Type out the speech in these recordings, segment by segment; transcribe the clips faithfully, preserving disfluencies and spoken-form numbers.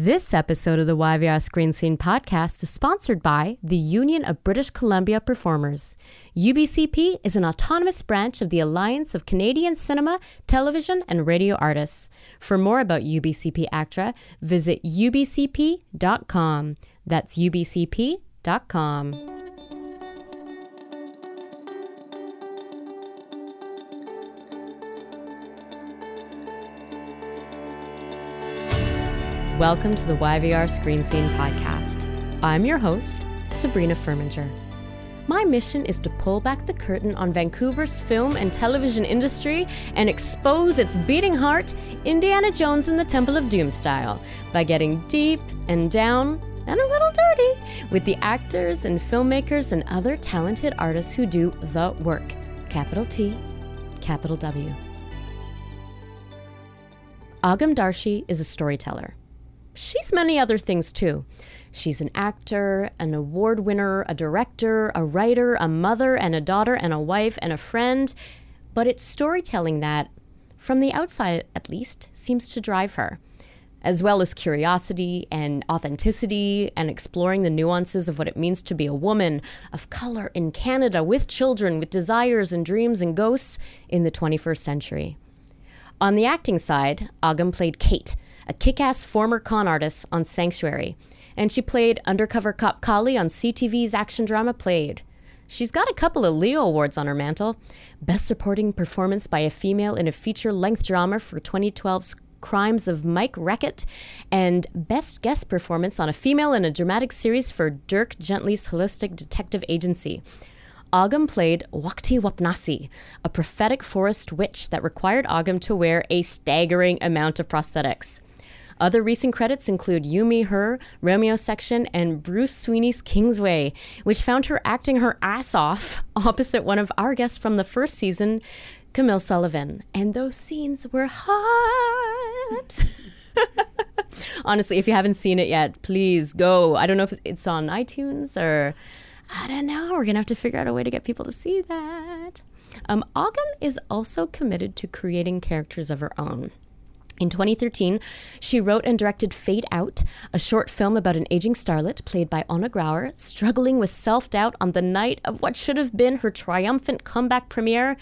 This episode of the Y V R Screen Scene Podcast is sponsored by the Union of British Columbia Performers. U B C P is an autonomous branch of the Alliance of Canadian Cinema, Television, and Radio Artists. For more about U B C P ACTRA, visit U B C P dot com. That's U B C P dot com. Welcome to the Y V R Screen Scene Podcast. I'm your host, Sabrina Furminger. My mission is to pull back the curtain on Vancouver's film and television industry and expose its beating heart, Indiana Jones and the Temple of Doom style, by getting deep and down and a little dirty with the actors and filmmakers and other talented artists who do the work. Capital T, capital W. Agam Darshi is a storyteller. She's many other things, too. She's an actor, an award winner, a director, a writer, a mother, and a daughter, and a wife, and a friend. But it's storytelling that, from the outside at least, seems to drive her, as well as curiosity and authenticity and exploring the nuances of what it means to be a woman of color in Canada with children, with desires and dreams and ghosts in the twenty-first century. On the acting side, Agam played Kate, a kick-ass former con artist on Sanctuary, and she played undercover cop Khali on C T V's action drama Played. She's got a couple of Leo Awards on her mantle. Best Supporting Performance by a Female in a Feature-Length Drama for twenty twelve's Crimes of Mike Recket, and Best Guest Performance on a Female in a Dramatic Series for Dirk Gently's Holistic Detective Agency. Agam played Wakti Wapnasi, a prophetic forest witch that required Agam to wear a staggering amount of prosthetics. Other recent credits include You, Me, Her, Romeo Section, and Bruce Sweeney's Kingsway, which found her acting her ass off opposite one of our guests from the first season, Camille Sullivan. And those scenes were hot. Honestly, if you haven't seen it yet, please go. I don't know if it's on iTunes or... I don't know. We're going to have to figure out a way to get people to see that. Um, Agam is also committed to creating characters of her own. In twenty thirteen, she wrote and directed Fade Out, a short film about an aging starlet played by Anna Grauer, struggling with self-doubt on the night of what should have been her triumphant comeback premiere.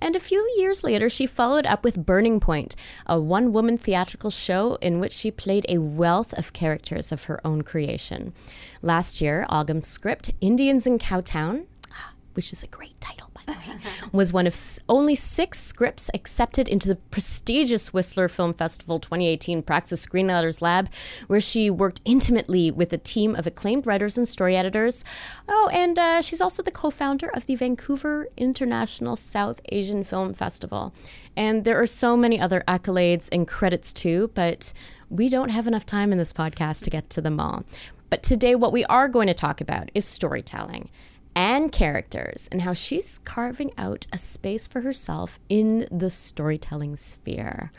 And a few years later, she followed up with Burning Point, a one-woman theatrical show in which she played a wealth of characters of her own creation. Last year, Agam's script, Indians in Cowtown, which is a great title, by the way, was one of only six scripts accepted into the prestigious Whistler Film Festival twenty eighteen Praxis Screenwriters Lab, where she worked intimately with a team of acclaimed writers and story editors. Oh, and uh, she's also the co-founder of the Vancouver International South Asian Film Festival. And there are so many other accolades and credits, too, but we don't have enough time in this podcast to get to them all. But today, what we are going to talk about is storytelling and characters, and how she's carving out a space for herself in the storytelling sphere.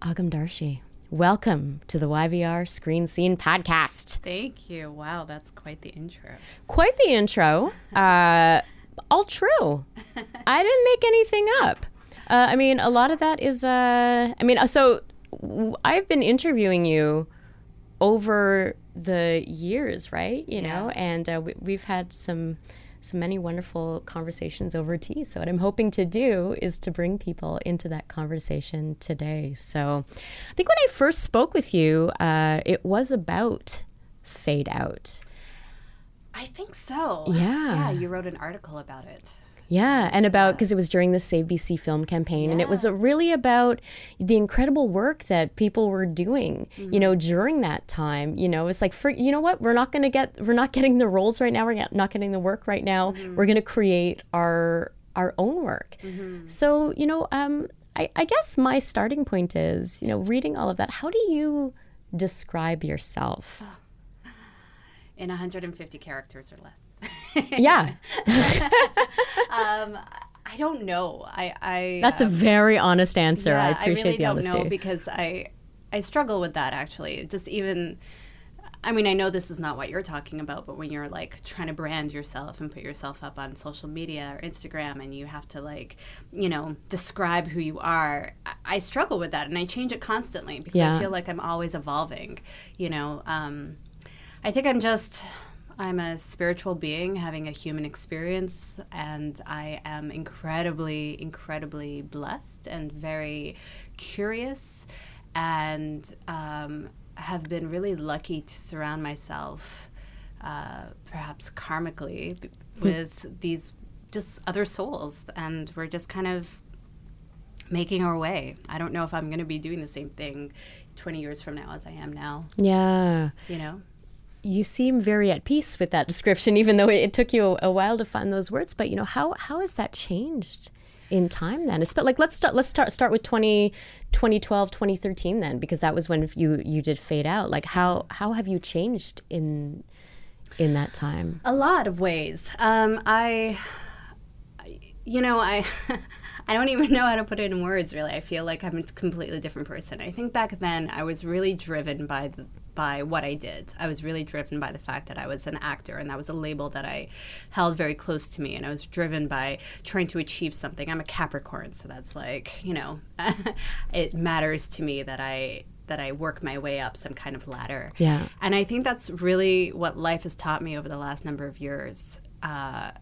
Agam Darshi, welcome to the Y V R Screen Scene Podcast. Thank you. Wow, that's quite the intro. Quite the intro. Uh, all true. I didn't make anything up. Uh, I mean, a lot of that is, uh, I mean, so I've been interviewing you over the years, right? You yeah. know, and uh, we, we've had some... so many wonderful conversations over tea. So what I'm hoping to do is to bring people into that conversation today. So I think when I first spoke with you, uh, it was about Fade Out. I think so. Yeah. Yeah, you wrote an article about it. Yeah, and about, because it was during the Save B C film campaign, yeah. and it was really about the incredible work that people were doing, mm-hmm. you know, during that time. You know, it's like, for, you know what, we're not going to get, we're not getting the roles right now, we're not getting the work right now, mm-hmm. we're going to create our our own work. Mm-hmm. So, you know, um, I, I guess my starting point is, you know, reading all of that, how do you describe yourself? In one hundred fifty characters or less. Yeah. um, I don't know. I, I That's um, a very honest answer. Yeah, I appreciate I really the honesty. I don't know because I I struggle with that, actually. Just even I mean, I know this is not what you're talking about, but when you're like trying to brand yourself and put yourself up on social media or Instagram and you have to like, you know, describe who you are, I struggle with that and I change it constantly because yeah. I feel like I'm always evolving, you know. Um, I think I'm just... I'm a spiritual being having a human experience, and I am incredibly, incredibly blessed and very curious, and um, have been really lucky to surround myself, uh, perhaps karmically, with these just other souls, and we're just kind of making our way. I don't know if I'm going to be doing the same thing twenty years from now as I am now. Yeah. You know? You seem very at peace with that description, even though it took you a, a while to find those words. But, you know, how how has that changed in time then? It's, like, let's start let's start start with twenty twelve, twenty thirteen then, because that was when you you did Fade Out. Like, how how have you changed in in that time? A lot of ways. Um, I, you know, I. I don't even know how to put it in words, really. I feel like I'm a completely different person. I think back then I was really driven by the, by what I did. I was really driven by the fact that I was an actor, and that was a label that I held very close to me, and I was driven by trying to achieve something. I'm a Capricorn, so that's like, you know, it matters to me that I that I work my way up some kind of ladder. Yeah. And I think that's really what life has taught me over the last number of years, uh,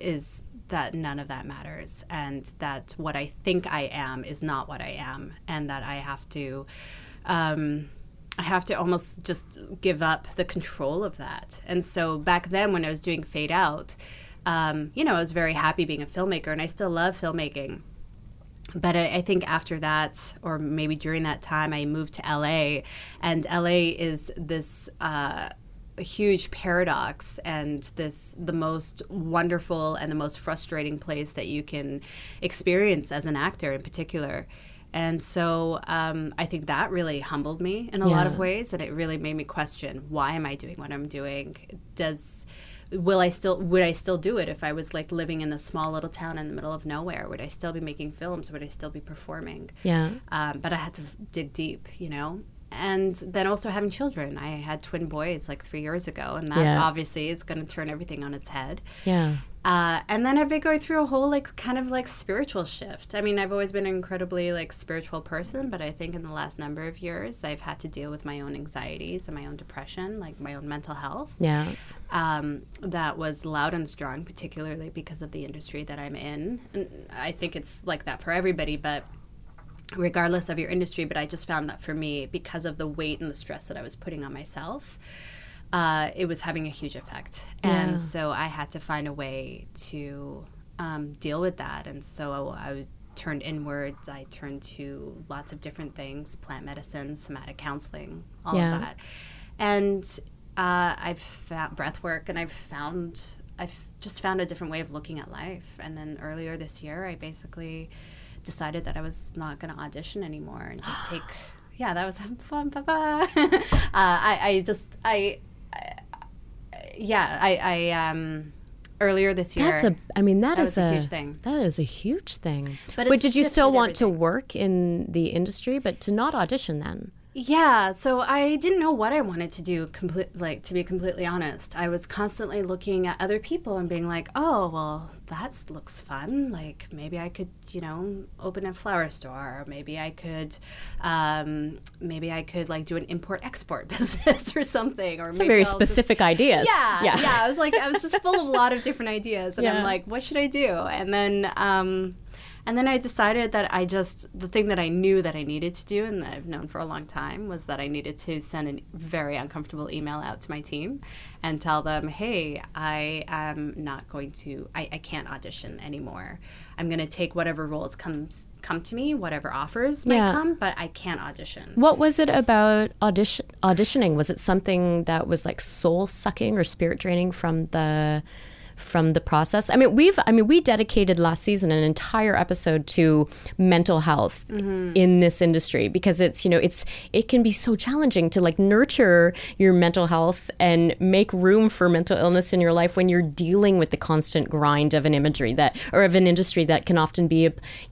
is that none of that matters, and that what I think I am is not what I am, and that I have to um, I have to almost just give up the control of that. And so back then when I was doing Fade Out, um, you know, I was very happy being a filmmaker, and I still love filmmaking. But I, I think after that, or maybe during that time, I moved to L A, and L A is this uh, a huge paradox, and this the most wonderful and the most frustrating place that you can experience as an actor in particular. And so um, I think that really humbled me in a yeah. lot of ways, and it really made me question, why am I doing what I'm doing? Does will I still would I still do it if I was like living in this small little town in the middle of nowhere? Would I still be making films? Would I still be performing? Yeah. Um, but I had to dig deep, you know. And then also having children. I had twin boys like three years ago, and that yeah. obviously is going to turn everything on its head. Yeah. Uh, and then I've been going through a whole like kind of like spiritual shift. I mean, I've always been an incredibly like spiritual person, but I think in the last number of years, I've had to deal with my own anxieties and my own depression, like my own mental health. Yeah. Um, that was loud and strong, particularly because of the industry that I'm in. And I think it's like that for everybody, but regardless of your industry, but I just found that for me, because of the weight and the stress that I was putting on myself, uh, it was having a huge effect. And yeah. so I had to find a way to um, deal with that. And so I, I turned inwards. I turned to lots of different things, plant medicine, somatic counseling, all yeah. of that. And uh, I've found breath work, and I've found, I've just found a different way of looking at life. And then earlier this year, I basically decided that I was not going to audition anymore and just take, yeah, that was fun, bye bye. uh, I, I just, I, I yeah, I, I, um, earlier this year. That's a, I mean, that, that is a, a huge thing. That is a huge thing. But, but did you still want everything. to work in the industry, but to not audition then? Yeah, so I didn't know what I wanted to do, complete, like, to be completely honest. I was constantly looking at other people and being like, oh, well, that looks fun. Like, maybe I could, you know, open a flower store. Or maybe I could, um, maybe I could, like, do an import-export business or something. Or so maybe very I'll specific just, ideas. Yeah, yeah, yeah. I was like, I was just full of a lot of different ideas. And yeah. I'm like, what should I do? And then... Um, And then I decided that I just, the thing that I knew that I needed to do, and that I've known for a long time, was that I needed to send a very uncomfortable email out to my team and tell them, hey, I am not going to, I, I can't audition anymore. I'm going to take whatever roles comes come to me, whatever offers might yeah. come, but I can't audition. What was it about audition auditioning? Was it something that was like soul-sucking or spirit-draining from the... from the process? I mean, we've, I mean, we dedicated last season an entire episode to mental health mm-hmm. in this industry, because it's, you know, it's, it can be so challenging to like nurture your mental health and make room for mental illness in your life when you're dealing with the constant grind of an imagery that, or of an industry that can often be,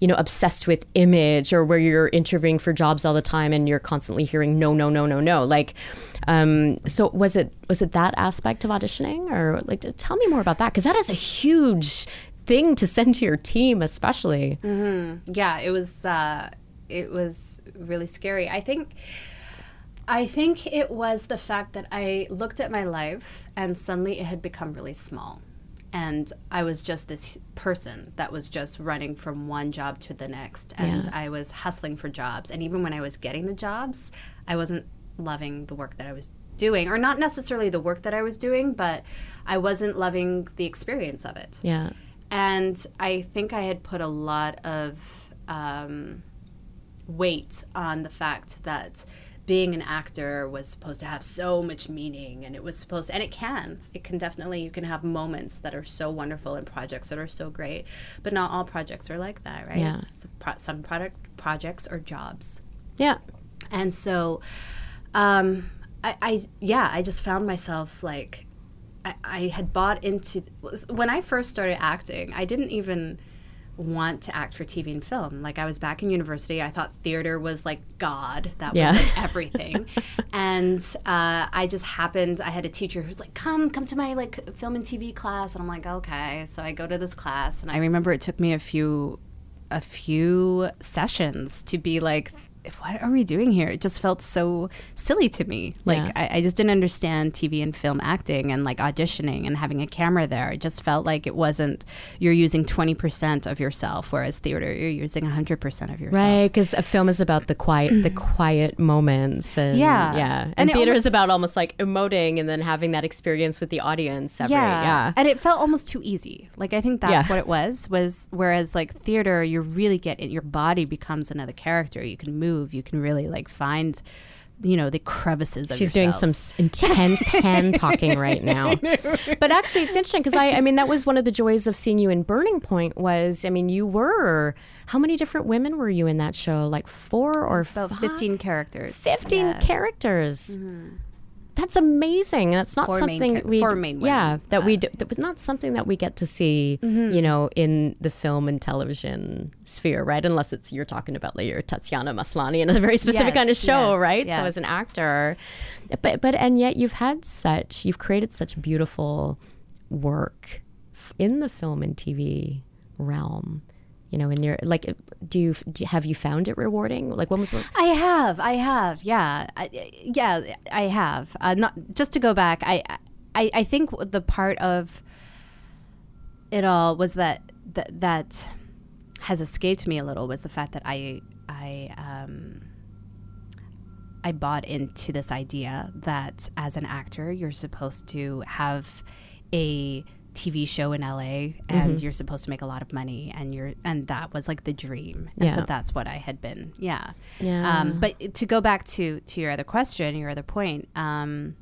you know, obsessed with image, or where you're interviewing for jobs all the time and you're constantly hearing no, no, no, no, no. Like, Um, so was it was it that aspect of auditioning, or like tell me more about that, because that is a huge thing to send to your team, especially. Mm-hmm. Yeah, it was uh, it was really scary. I think. I think it was the fact that I looked at my life and suddenly it had become really small. And I was just this person that was just running from one job to the next. And yeah. I was hustling for jobs. And even when I was getting the jobs, I wasn't loving the work that I was doing. Or not necessarily the work that I was doing, but I wasn't loving the experience of it. Yeah. And I think I had put a lot of um, weight on the fact that being an actor was supposed to have so much meaning, and it was supposed to, and it can. It can definitely, you can have moments that are so wonderful and projects that are so great, but not all projects are like that, right? Yeah. Pro- some product projects are jobs. Yeah. And so, um, I, I, yeah, I just found myself like, I, I had bought into, when I first started acting, I didn't even want to act for T V and film. Like, I was back in university. I thought theater was like God. That yeah. was like everything. And uh, I just happened, I had a teacher who's like, come, come to my like film and T V class. And I'm like, okay. So I go to this class, and I remember it took me a few, a few sessions to be like, what are we doing here? It just felt so silly to me. Like, yeah. I, I just didn't understand T V and film acting and like auditioning and having a camera there. It just felt like it wasn't, you're using twenty percent of yourself, whereas theater, you're using one hundred percent of yourself. Right, because a film is about the quiet the quiet moments. And, yeah. yeah. And, and theater almost, is about almost like emoting and then having that experience with the audience. Every, yeah. yeah. And it felt almost too easy. Like, I think that's yeah. what it was, was whereas like theater, you really get it, your body becomes another character. You can move. You can really like find, you know, the crevices of She's yourself. Doing some s- intense hand talking right now. But actually, it's interesting because I, I mean, that was one of the joys of seeing you in Burning Point was, I mean, you were, how many different women were you in that show? Like four or about five? fifteen characters. fifteen yeah. characters. Mm-hmm. That's amazing. That's not four something main, we four main women, yeah that uh, we do, that was not something that we get to see mm-hmm. you know in the film and television sphere, right? Unless it's you're talking about like your Tatiana Maslany and a very specific yes, kind of show, yes, right? Yes. So as an actor, but but and yet you've had such you've created such beautiful work in the film and T V realm. You know, in your like, do you, do you have you found it rewarding? Like, when was the... I have, I have, yeah, I, yeah, I have. Uh, not just to go back, I, I, I think the part of it all was that that that has escaped me a little was the fact that I I um, I bought into this idea that as an actor you're supposed to have a T V show in L A and mm-hmm. you're supposed to make a lot of money, and you're and that was like the dream, and yeah. so that's what I had been yeah yeah um but to go back to to your other question your other point um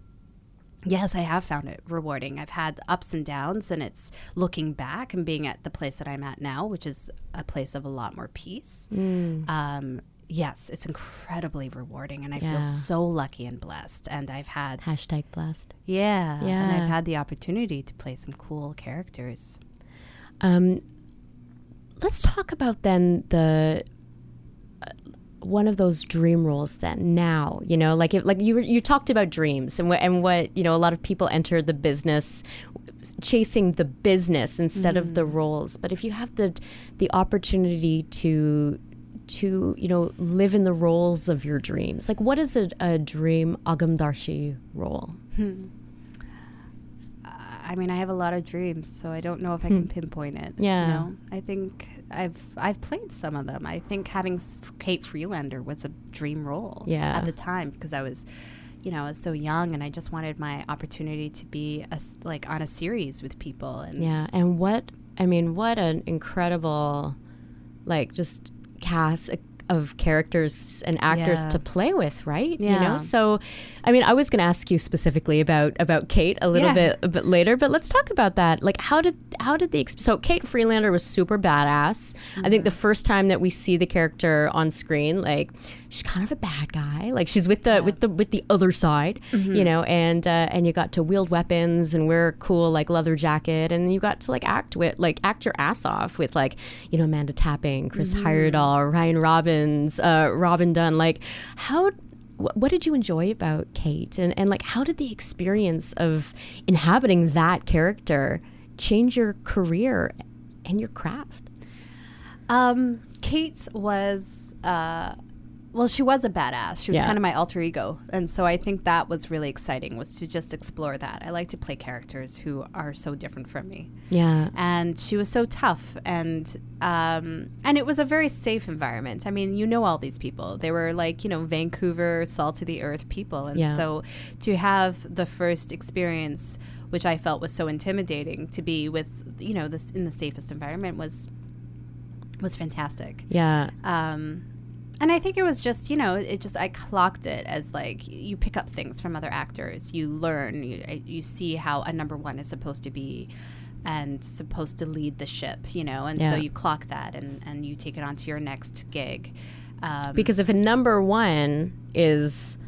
yes, I have found it rewarding. I've had ups and downs, and it's looking back and being at the place that I'm at now, which is a place of a lot more peace. mm. um Yes, it's incredibly rewarding, and I yeah. feel so lucky and blessed. And I've had... Hashtag blessed. Yeah, yeah. And I've had the opportunity to play some cool characters. Um, let's talk about then the... one of those dream roles that now, you know, like if, like you were, you talked about dreams and what, and what, you know, a lot of people enter the business chasing the business instead mm-hmm. of the roles. But if you have the the opportunity to... to, you know, live in the roles of your dreams. Like, what is a, a dream Agam Darshi role? Hmm. Uh, I mean, I have a lot of dreams, so I don't know if I can pinpoint it. Yeah. You know? I think I've I've played some of them. I think having Kate Freelander was a dream role yeah. at the time, because I was, you know, I was so young, and I just wanted my opportunity to be, a, like, on a series with people. And yeah, and what, I mean, what an incredible, like, just... cast of characters and actors yeah. to play with, right? Yeah. You know, so I mean, I was going to ask you specifically about about Kate a little yeah. bit a bit later, but let's talk about that. Like, how did how did the so Kate Freelander was super badass. Mm-hmm. I think the first time that we see the character on screen, like, she's kind of a bad guy. Like, she's with the yeah. with the with the other side, mm-hmm. you know. And uh, and you got to wield weapons and wear a cool like leather jacket, and you got to like act with like act your ass off with like you know Amanda Tapping, Chris mm-hmm. Heyerdahl, Ryan Robbins, uh, Robin Dunn. Like, how wh- what did you enjoy about Kate? And, and like, how did the experience of inhabiting that character change your career and your craft? Um, Kate was... Uh, Well, she was a badass. She was yeah. kind of my alter ego. And so I think that was really exciting, was to just explore that. I like to play characters who are so different from me. Yeah. And she was so tough. And um, and it was a very safe environment. I mean, you know all these people. They were like, you know, Vancouver, salt of the earth people. And yeah. so to have the first experience, which I felt was so intimidating, to be with, you know, this in the safest environment was was fantastic. Yeah. Um And I think it was just, you know, it just, I clocked it as like, you pick up things from other actors, you learn, you, you see how a number one is supposed to be and supposed to lead the ship, you know, and yeah. so you clock that and, and you take it on to your next gig. Um, because if a number one is,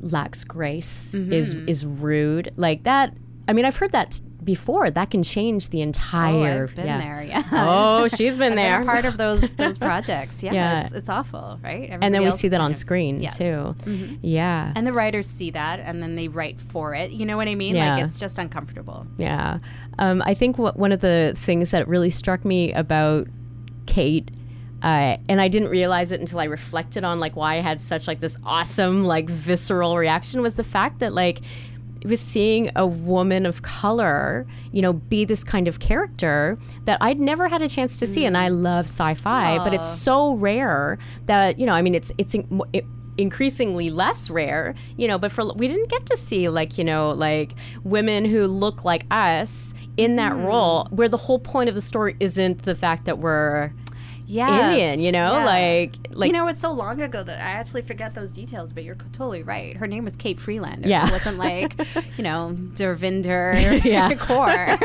lacks grace, mm-hmm. is, is rude, like that, I mean, I've heard that before, that can change the entire. Oh, I've been yeah. there, yeah. Oh, she's been I've there. Been a part of those those projects, yeah. yeah. It's, it's awful, right? Everybody and then we see that on screen yeah. too. Mm-hmm. Yeah. And the writers see that, and then they write for it. You know what I mean? Yeah. Like it's just uncomfortable. Yeah. Um, I think what, one of the things that really struck me about Kate. Uh, and I didn't realize it until I reflected on like why I had such like this awesome like visceral reaction was the fact that like. It was seeing a woman of color, you know, be this kind of character that I'd never had a chance to see. And I love sci-fi, Aww. But it's so rare that, you know, I mean, it's it's in, it, increasingly less rare, you know, but for we didn't get to see like, you know, like women who look like us in that mm. role where the whole point of the story isn't the fact that we're... Yes. Indian, you know, yeah. like, like you know, it's so long ago that I actually forget those details. But you're totally right. Her name was Kate Freelander. Yeah. It wasn't like, you know, Dervinder yeah. Kaur.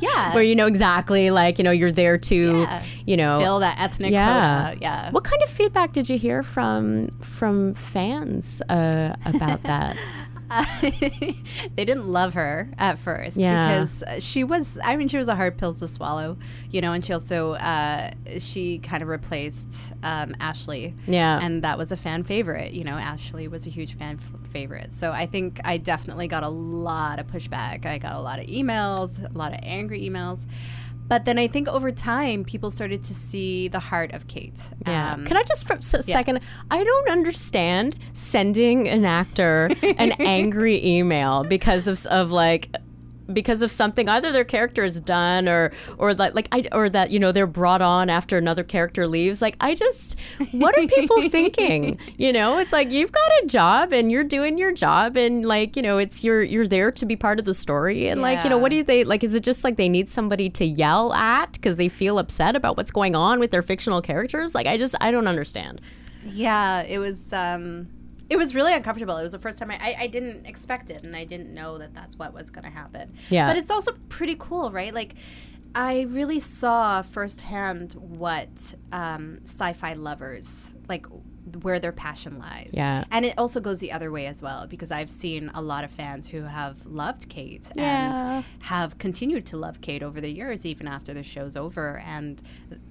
yeah, where you know exactly, like you know, you're there to, yeah. you know, fill that ethnic yeah. quota. Yeah. What kind of feedback did you hear from from fans uh, about that? Uh, they didn't love her at first yeah. because she was, I mean, she was a hard pill to swallow, you know, and she also, uh, she kind of replaced um, Ashley. Yeah. And that was a fan favorite, you know, Ashley was a huge fan f- favorite. So I think I definitely got a lot of pushback. I got a lot of emails, a lot of angry emails. But then I think over time, people started to see the heart of Kate. Yeah. Um, Can I just for a second? Yeah. I don't understand sending an actor an angry email because of of like because of something either their character is done or or like like I or that you know they're brought on after another character leaves. Like I just, what are people thinking? You know, it's like you've got a job and you're doing your job and like you know it's you're you're there to be part of the story and yeah. like you know what do they like? Is it just like they need somebody to yell at because they feel upset about what's going on with their fictional characters? Like I just I don't understand. Yeah, it was. Um... It was really uncomfortable. It was the first time I, I, I didn't expect it, and I didn't know that that's what was going to happen. Yeah. But it's also pretty cool, right? Like, I really saw firsthand what um, sci-fi lovers, like, where their passion lies. Yeah. And it also goes the other way as well, because I've seen a lot of fans who have loved Kate yeah. and have continued to love Kate over the years, even after the show's over. And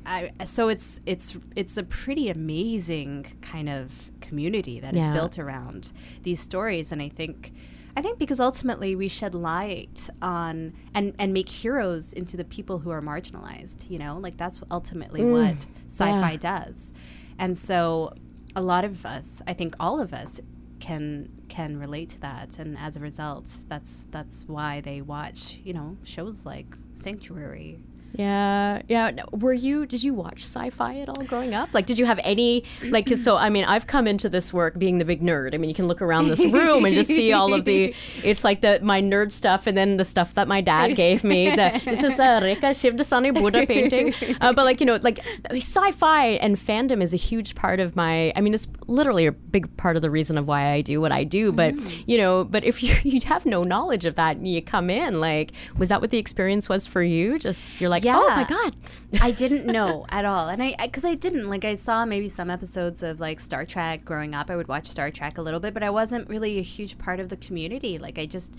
I, so it's it's it's a pretty amazing kind of community that yeah. is built around these stories. And I think I think because ultimately we shed light on and, and make heroes into the people who are marginalized, you know, like that's ultimately mm. what sci-fi yeah. does. And so a lot of us, I think all of us, can can relate to that, and as a result, that's that's why they watch, you know, shows like Sanctuary. Yeah, yeah. No, were you? Did you watch sci-fi at all growing up? Like, did you have any? Like, 'cause so I mean, I've come into this work being the big nerd. I mean, you can look around this room and just see all of the. It's like the my nerd stuff, and then the stuff that my dad gave me. The, this is a Rekha Shivdasani Buddha painting, uh, but like you know, like sci-fi and fandom is a huge part of my. I mean, it's literally a big part of the reason of why I do what I do. But mm. you know, but if you you have no knowledge of that and you come in, like, was that what the experience was for you? Just you're like. Like, yeah. Oh my God. I didn't know at all. And I, because I, I didn't, like I saw maybe some episodes of like Star Trek growing up. I would watch Star Trek a little bit, but I wasn't really a huge part of the community. Like I just,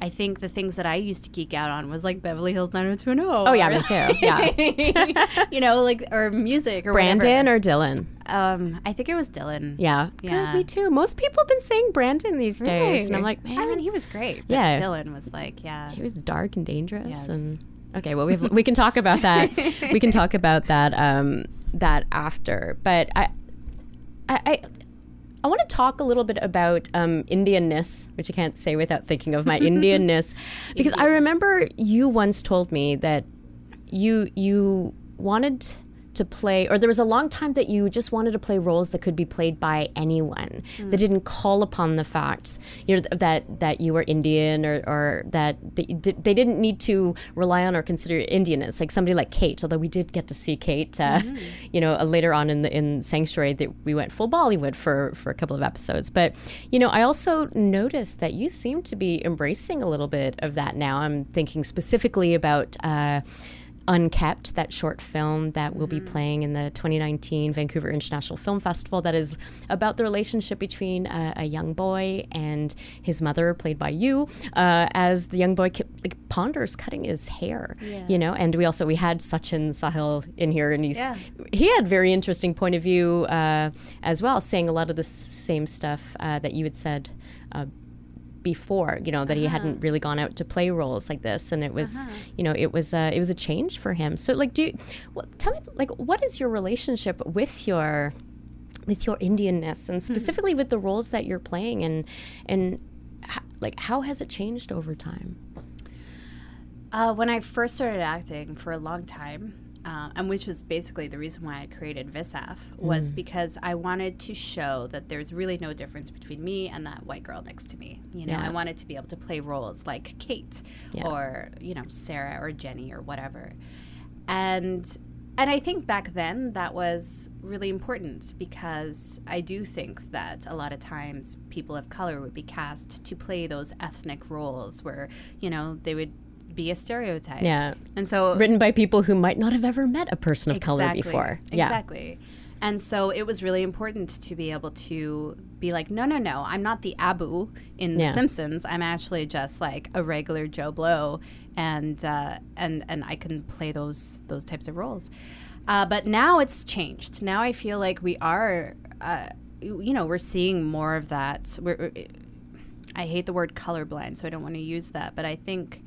I think the things that I used to geek out on was like Beverly Hills nine oh two one oh. Oh yeah, me too. Yeah. You know, like, or music or Brandon whatever. Or Dylan. Um, I think it was Dylan. Yeah. Yeah. God, me too. Most people have been saying Brandon these days. Right. And I'm like, man. I mean, he was great. But yeah. Dylan was like, yeah. He was dark and dangerous. Yes. And okay, well, we have, we can talk about that. We can talk about that um, that after. But I I, I I want to talk a little bit about um, Indianness, which I can't say without thinking of my Indianness, because Indian. I remember you once told me that you you wanted to play, or there was a long time that you just wanted to play roles that could be played by anyone, mm. that didn't call upon the fact, you know, that that you were Indian, or, or that they, they didn't need to rely on or consider Indianness, like somebody like Kate. Although we did get to see Kate, uh, mm. you know, uh, later on in the in Sanctuary, that we went full Bollywood for for a couple of episodes. But you know, I also noticed that you seem to be embracing a little bit of that now. I'm thinking specifically about. Uh, Unkept, that short film that will be playing in the twenty nineteen Vancouver International Film Festival, that is about the relationship between uh, a young boy and his mother, played by you, uh, as the young boy ponders cutting his hair, yeah. you know. And we also, we had Sachin Sahil in here, and he's yeah. he had very interesting point of view uh, as well, saying a lot of the same stuff uh, that you had said uh, before, you know, that uh-huh. he hadn't really gone out to play roles like this, and it was uh-huh. you know, it was uh, it was a change for him. So like, do you, well, tell me, like, what is your relationship with your with your Indianness, and specifically mm-hmm. with the roles that you're playing, and and h- like how has it changed over time? Uh, when I first started acting for a long time, Uh, and which was basically the reason why I created V I S A F, was mm. because I wanted to show that there's really no difference between me and that white girl next to me. You know, yeah. I wanted to be able to play roles like Kate yeah. or, you know, Sarah or Jenny or whatever. And and I think back then that was really important, because I do think that a lot of times people of color would be cast to play those ethnic roles where, you know, they would be a stereotype. Yeah. And so written by people who might not have ever met a person of exactly, color before. Yeah. Exactly. And so it was really important to be able to be like, no, no, no, I'm not the Abu in yeah. The Simpsons. I'm actually just like a regular Joe Blow, and uh, and and I can play those those types of roles. Uh, but now it's changed. Now I feel like we are, uh, you know, we're seeing more of that. We're, I hate the word colorblind, so I don't want to use that, but I think.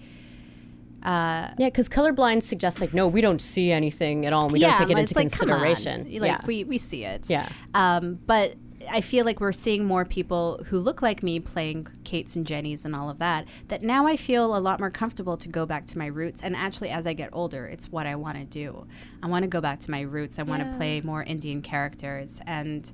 Uh, yeah, because colorblind suggests like, no, we don't see anything at all. And we yeah, don't take it into like, consideration. Like yeah. we, we see it. Yeah. Um, but I feel like we're seeing more people who look like me playing Kates and Jennies and all of that, that now I feel a lot more comfortable to go back to my roots. And actually, as I get older, it's what I want to do. I want to go back to my roots. I want to yeah. play more Indian characters. And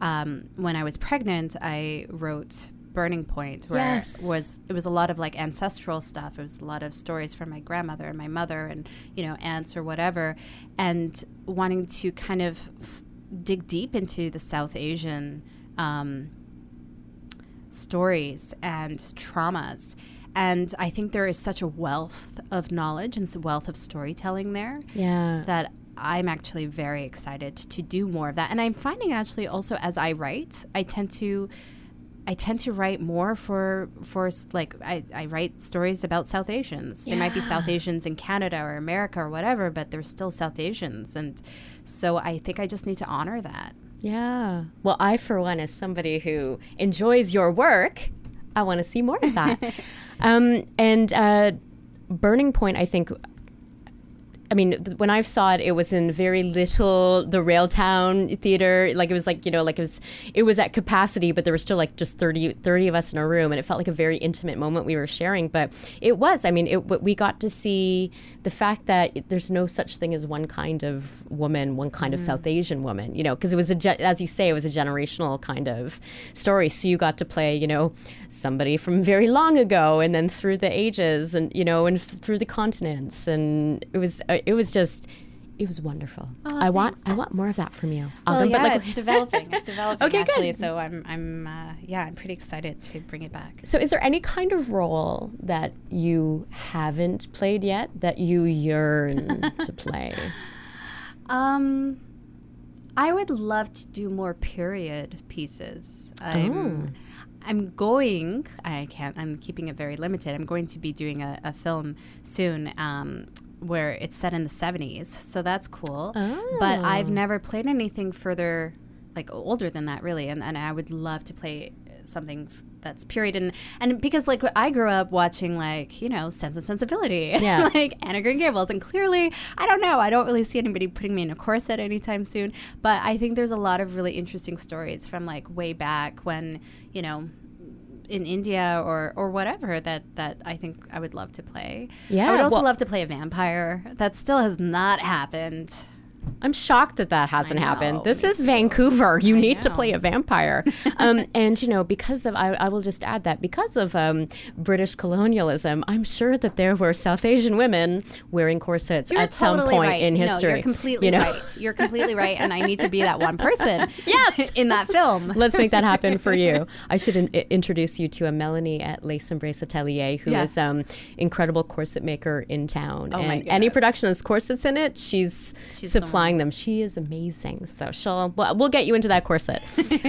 um, when I was pregnant, I wrote Burning Point, where yes. it was it was a lot of like ancestral stuff. It was a lot of stories from my grandmother and my mother and, you know, aunts or whatever, and wanting to kind of f- dig deep into the South Asian um, stories and traumas. And I think there is such a wealth of knowledge and a wealth of storytelling there yeah. that I'm actually very excited to do more of that. And I'm finding actually also as I write, I tend to I tend to write more for, for like, I, I write stories about South Asians. Yeah. They might be South Asians in Canada or America or whatever, but they're still South Asians. And so I think I just need to honor that. Yeah. Well, I, for one, as somebody who enjoys your work, I want to see more of that. um, and uh, Burning Point, I think... I mean, th- when I saw it, it was in very little, the Railtown Theater. Like, it was like, you know, like it was it was at capacity, but there was still like just thirty, thirty of us in a room. And it felt like a very intimate moment we were sharing. But it was, I mean, it, we got to see the fact that it, there's no such thing as one kind of woman, one kind mm-hmm. of South Asian woman, you know, because it was, a ge- as you say, it was a generational kind of story. So you got to play, you know, somebody from very long ago and then through the ages and, you know, and th- through the continents. And it was... Uh, It was just, it was wonderful. Oh, I thanks. want, I want more of that from you. Well, yeah, but like, it's developing. It's developing. Okay, actually, good. So I'm, I'm, uh, yeah, I'm pretty excited to bring it back. So, is there any kind of role that you haven't played yet that you yearn to play? Um, I would love to do more period pieces. I'm, oh. I'm going. I can't. I'm keeping it very limited. I'm going to be doing a, a film soon. Um. Where it's set in the seventies, so that's cool. Oh. But I've never played anything further like older than that, really. And, and I would love to play something that's period. And, and because, like, I grew up watching, like, you know, Sense and Sensibility. Yeah. Like, Anna Green Gables. And clearly, I don't know, I don't really see anybody putting me in a corset anytime soon. But I think there's a lot of really interesting stories from, like, way back when, you know, in India or, or whatever that, that I think I would love to play. Yeah. I would also well, love to play a vampire. That still has not happened. I'm shocked that that hasn't happened. This is Vancouver. You I need know. to play a vampire. Um, and, you know, because of, I, I will just add that, because of um, British colonialism, I'm sure that there were South Asian women wearing corsets you're at totally some point right. in history. No, you're completely you know? right. You're completely right. And I need to be that one person. Yes. In that film. Let's make that happen for you. I should in- introduce you to a Melanie at Les Embrace Atelier, who yeah. is an um, incredible corset maker in town. Oh, and any production that's corsets in it, she's, she's supplying them. She is amazing. So she'll, well, we'll get you into that corset.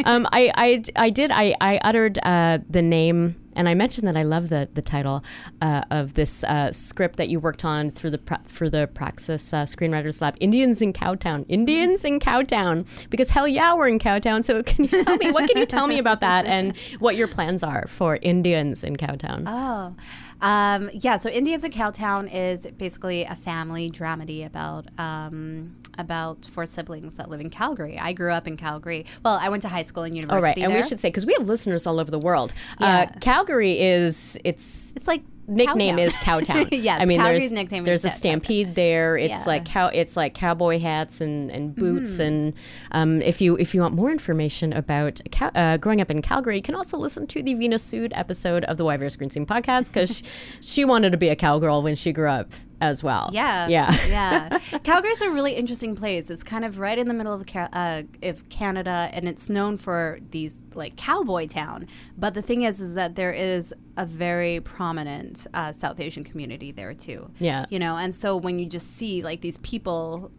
um, I, I, I did, I, I uttered uh, the name, and I mentioned that I love the, the title uh, of this uh, script that you worked on through the for the Praxis uh, Screenwriters Lab, Indians in Cowtown. Indians in Cowtown. Because hell yeah, we're in Cowtown. So can you tell me, what can you tell me about that and what your plans are for Indians in Cowtown? Oh. Um, yeah, so Indians in Cowtown is basically a family dramedy about um, about four siblings that live in Calgary. I grew up in Calgary. Well, I went to high school and university. Oh, right, and there. We should say, because we have listeners all over the world. Yeah. Uh, Calgary is it's it's like. Nickname Cowtown. Is Cowtown. Yes, I mean, Calgary's there's, nickname there's is a stampede Cowtown. There. It's yeah. like cow. It's like cowboy hats and, and boots. Mm-hmm. And um, if you if you want more information about cow- uh, growing up in Calgary, you can also listen to the Vina Sood episode of the Y V R Screen Scene Podcast, because she, she wanted to be a cowgirl when she grew up as well. Yeah, yeah, yeah. Calgary's a really interesting place. It's kind of right in the middle of, uh, of Canada, and it's known for these like cowboy town. But the thing is, is that there is a very prominent uh, South Asian community there too. Yeah, you know, and so when you just see like these people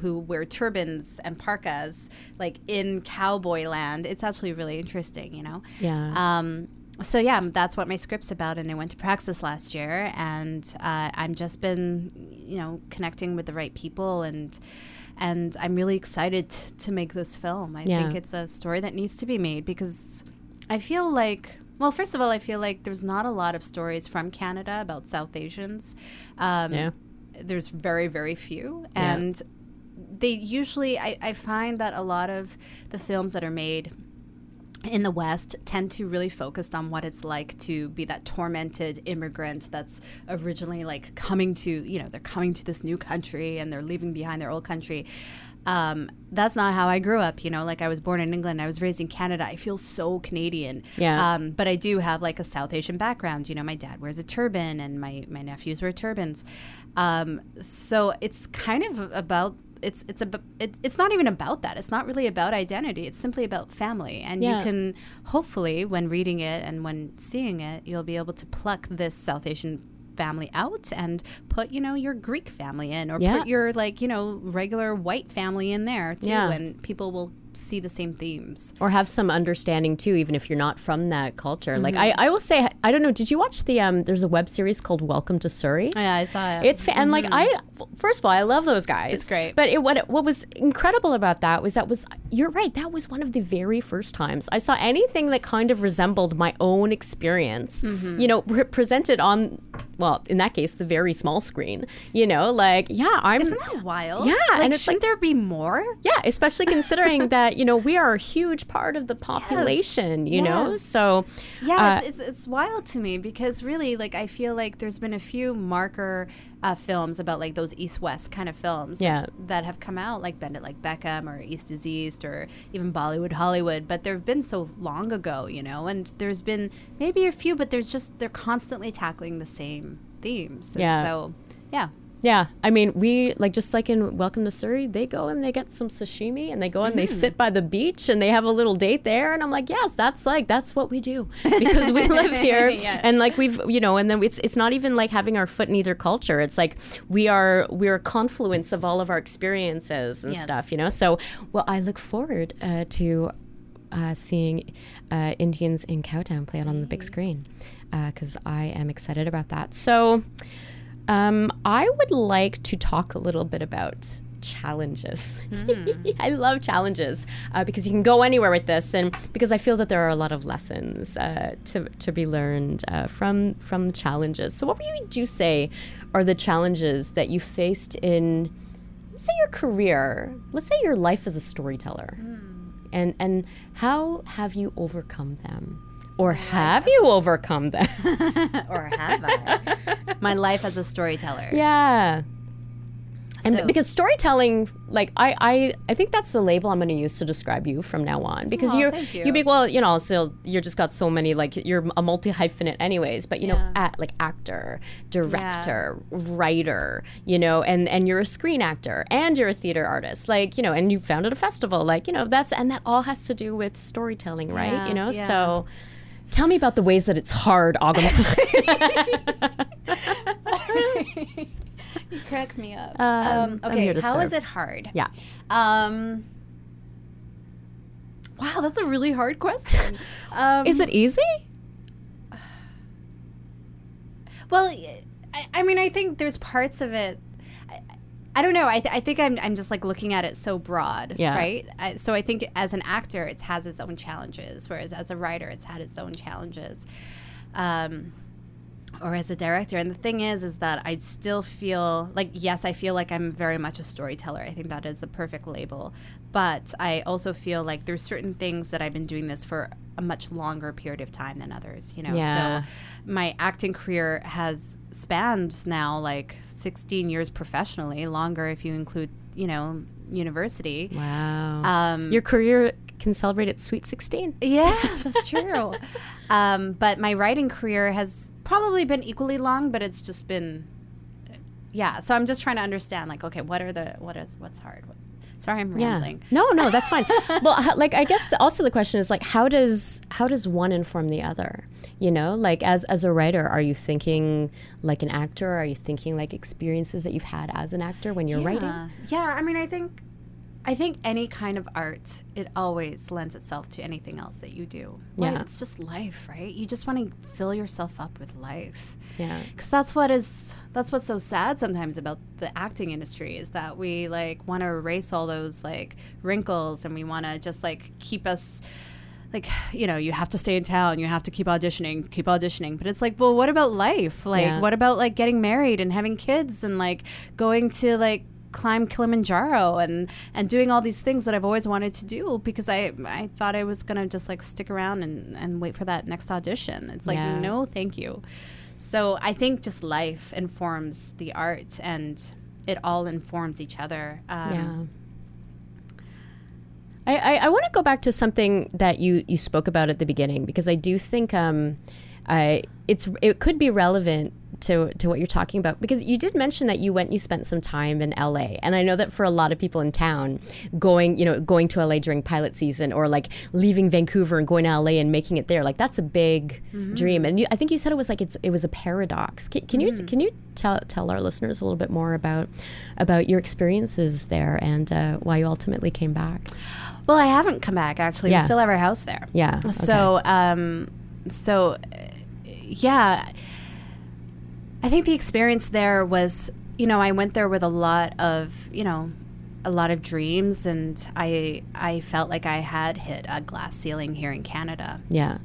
who wear turbans and parkas, like in cowboy land, it's actually really interesting. You know. Yeah. Um, So yeah, that's what my script's about, and I went to Praxis last year, and uh, I'm just been, you know, connecting with the right people, and and I'm really excited t- to make this film. I yeah. think it's a story that needs to be made, because I feel like, well, first of all, I feel like there's not a lot of stories from Canada about South Asians. Um, yeah. There's very, very few, and yeah. they usually, I, I find that a lot of the films that are made in the West tend to really focus on what it's like to be that tormented immigrant that's originally like coming to, you know, they're coming to this new country and they're leaving behind their old country. Um, that's not how I grew up, you know, like I was born in England, I was raised in Canada, I feel so Canadian. Yeah. Um, but I do have like a South Asian background, you know, my dad wears a turban and my, my nephews wear turbans. Um, so it's kind of about It's it's a it's, it's not even about that. It's not really about identity. It's simply about family. And yeah. you can hopefully, when reading it and when seeing it, you'll be able to pluck this South Asian family out and put, you know, your Greek family in, or yeah. put your, like, you know, regular white family in there too, yeah. and people will see the same themes or have some understanding too, even if you're not from that culture. Mm-hmm. Like I, I will say, I don't know. Did you watch the? Um, there's a web series called Welcome to Surrey. Yeah, I saw it. It's fa- mm-hmm. and like I, first of all, I love those guys. It's great. But it, what what was incredible about that was that was you're right. That was one of the very first times I saw anything that kind of resembled my own experience. Mm-hmm. You know, re- presented on, well, in that case, the very small screen. You know, like yeah, I'm. Isn't that wild? Yeah, like, and it's shouldn't like, there be more? Yeah, especially considering that. You know, we are a huge part of the population, yes. you yes. know, so. Yeah, uh, it's, it's, it's wild to me, because really, like, I feel like there's been a few marker uh, films about, like, those East-West kind of films yeah. that have come out, like Bend It Like Beckham or East is East or even Bollywood, Hollywood, but they've been so long ago, you know, and there's been maybe a few, but there's just, they're constantly tackling the same themes. Yeah. And so, yeah. Yeah, I mean, we, like, just like in Welcome to Surrey, they go and they get some sashimi and they go and mm-hmm. they sit by the beach and they have a little date there. And I'm like, yes, that's like, that's what we do, because we live here. yeah. And like we've, you know, and then it's it's not even like having our foot in either culture. It's like we are, we're a confluence of all of our experiences and yes. stuff, you know. So, well, I look forward uh, to uh, seeing uh, Indians in Cowtown play out on the big screen, because uh, I am excited about that. So... Um, I would like to talk a little bit about challenges. Mm. I love challenges uh, because you can go anywhere with this, and because I feel that there are a lot of lessons uh, to to be learned uh, from from challenges. So what would you say are the challenges that you faced in, let's say, your career, let's say your life as a storyteller, mm. and and how have you overcome them? Or have you overcome them? Or have I? My life as a storyteller. Yeah. And so, because storytelling, like, I, I, I think that's the label I'm going to use to describe you from now on. Because oh, you're, you. you be, well, you know, so you're just got so many, like, you're a multi-hyphenate anyways. But, you yeah. know, at, like, actor, director, yeah. writer, you know, and, and you're a screen actor and you're a theater artist. Like, you know, and you founded a festival. Like, you know, that's, and that all has to do with storytelling, right? Yeah, you know, yeah. so... Tell me about the ways that it's hard, Agam. You crack me up. Um, um, okay, how serve. Is it hard? Yeah. Um, wow, that's a really hard question. Um, is it easy? Well, I, I mean, I think there's parts of it. I, I don't know. I, th I think I'm, I'm just like looking at it so broad, yeah. right? I, so I think as an actor, it has its own challenges, whereas as a writer, it's had its own challenges, um, or as a director. And the thing is, is that I still feel like, yes, I feel like I'm very much a storyteller. I think that is the perfect label. But I also feel like there's certain things that I've been doing this for a much longer period of time than others, you know? Yeah. So my acting career has spanned now like sixteen years professionally, longer if you include, you know, university. Wow. Um, your career can celebrate its sweet sixteen. Yeah, that's true. Um, but my writing career has probably been equally long, but it's just been, yeah. So I'm just trying to understand, like, okay, what are the, what is, what's hard? What's, sorry, I'm rambling. Yeah. No, no, that's fine. Well, like, I guess also the question is, like, how does how does one inform the other? You know, like, as as a writer, are you thinking like an actor? Are you thinking like experiences that you've had as an actor when you're yeah. writing? Yeah, I mean, I think, I think any kind of art, it always lends itself to anything else that you do. Well, yeah, it's just life, right? You just want to fill yourself up with life. Yeah, because that's what is that's what's so sad sometimes about the acting industry, is that we like want to erase all those like wrinkles, and we want to just like keep us like, you know, you have to stay in town, you have to keep auditioning, keep auditioning. But it's like, well, what about life? Like, yeah. what about like getting married and having kids and like going to like climb Kilimanjaro and and doing all these things that I've always wanted to do, because I I thought I was gonna just like stick around and, and wait for that next audition. It's like, yeah. no, thank you. So I think just life informs the art, and it all informs each other. Um, yeah. I, I, I want to go back to something that you, you spoke about at the beginning, because I do think um, I, it's it could be relevant to, to what you're talking about, because you did mention that you went, you spent some time in L A, and I know that for a lot of people in town, going, you know, going to L A during pilot season, or like leaving Vancouver and going to L A and making it there, like that's a big mm-hmm. dream. And you, I think you said it was like it's, it was a paradox. Can, can mm-hmm. you can you tell tell our listeners a little bit more about about your experiences there and uh, why you ultimately came back? Well, I haven't come back actually. Yeah. We still have our house there. Yeah. Okay. So um, so yeah. I think the experience there was, you know, I went there with a lot of, you know, a lot of dreams, and I I felt like I had hit a glass ceiling here in Canada. Yeah.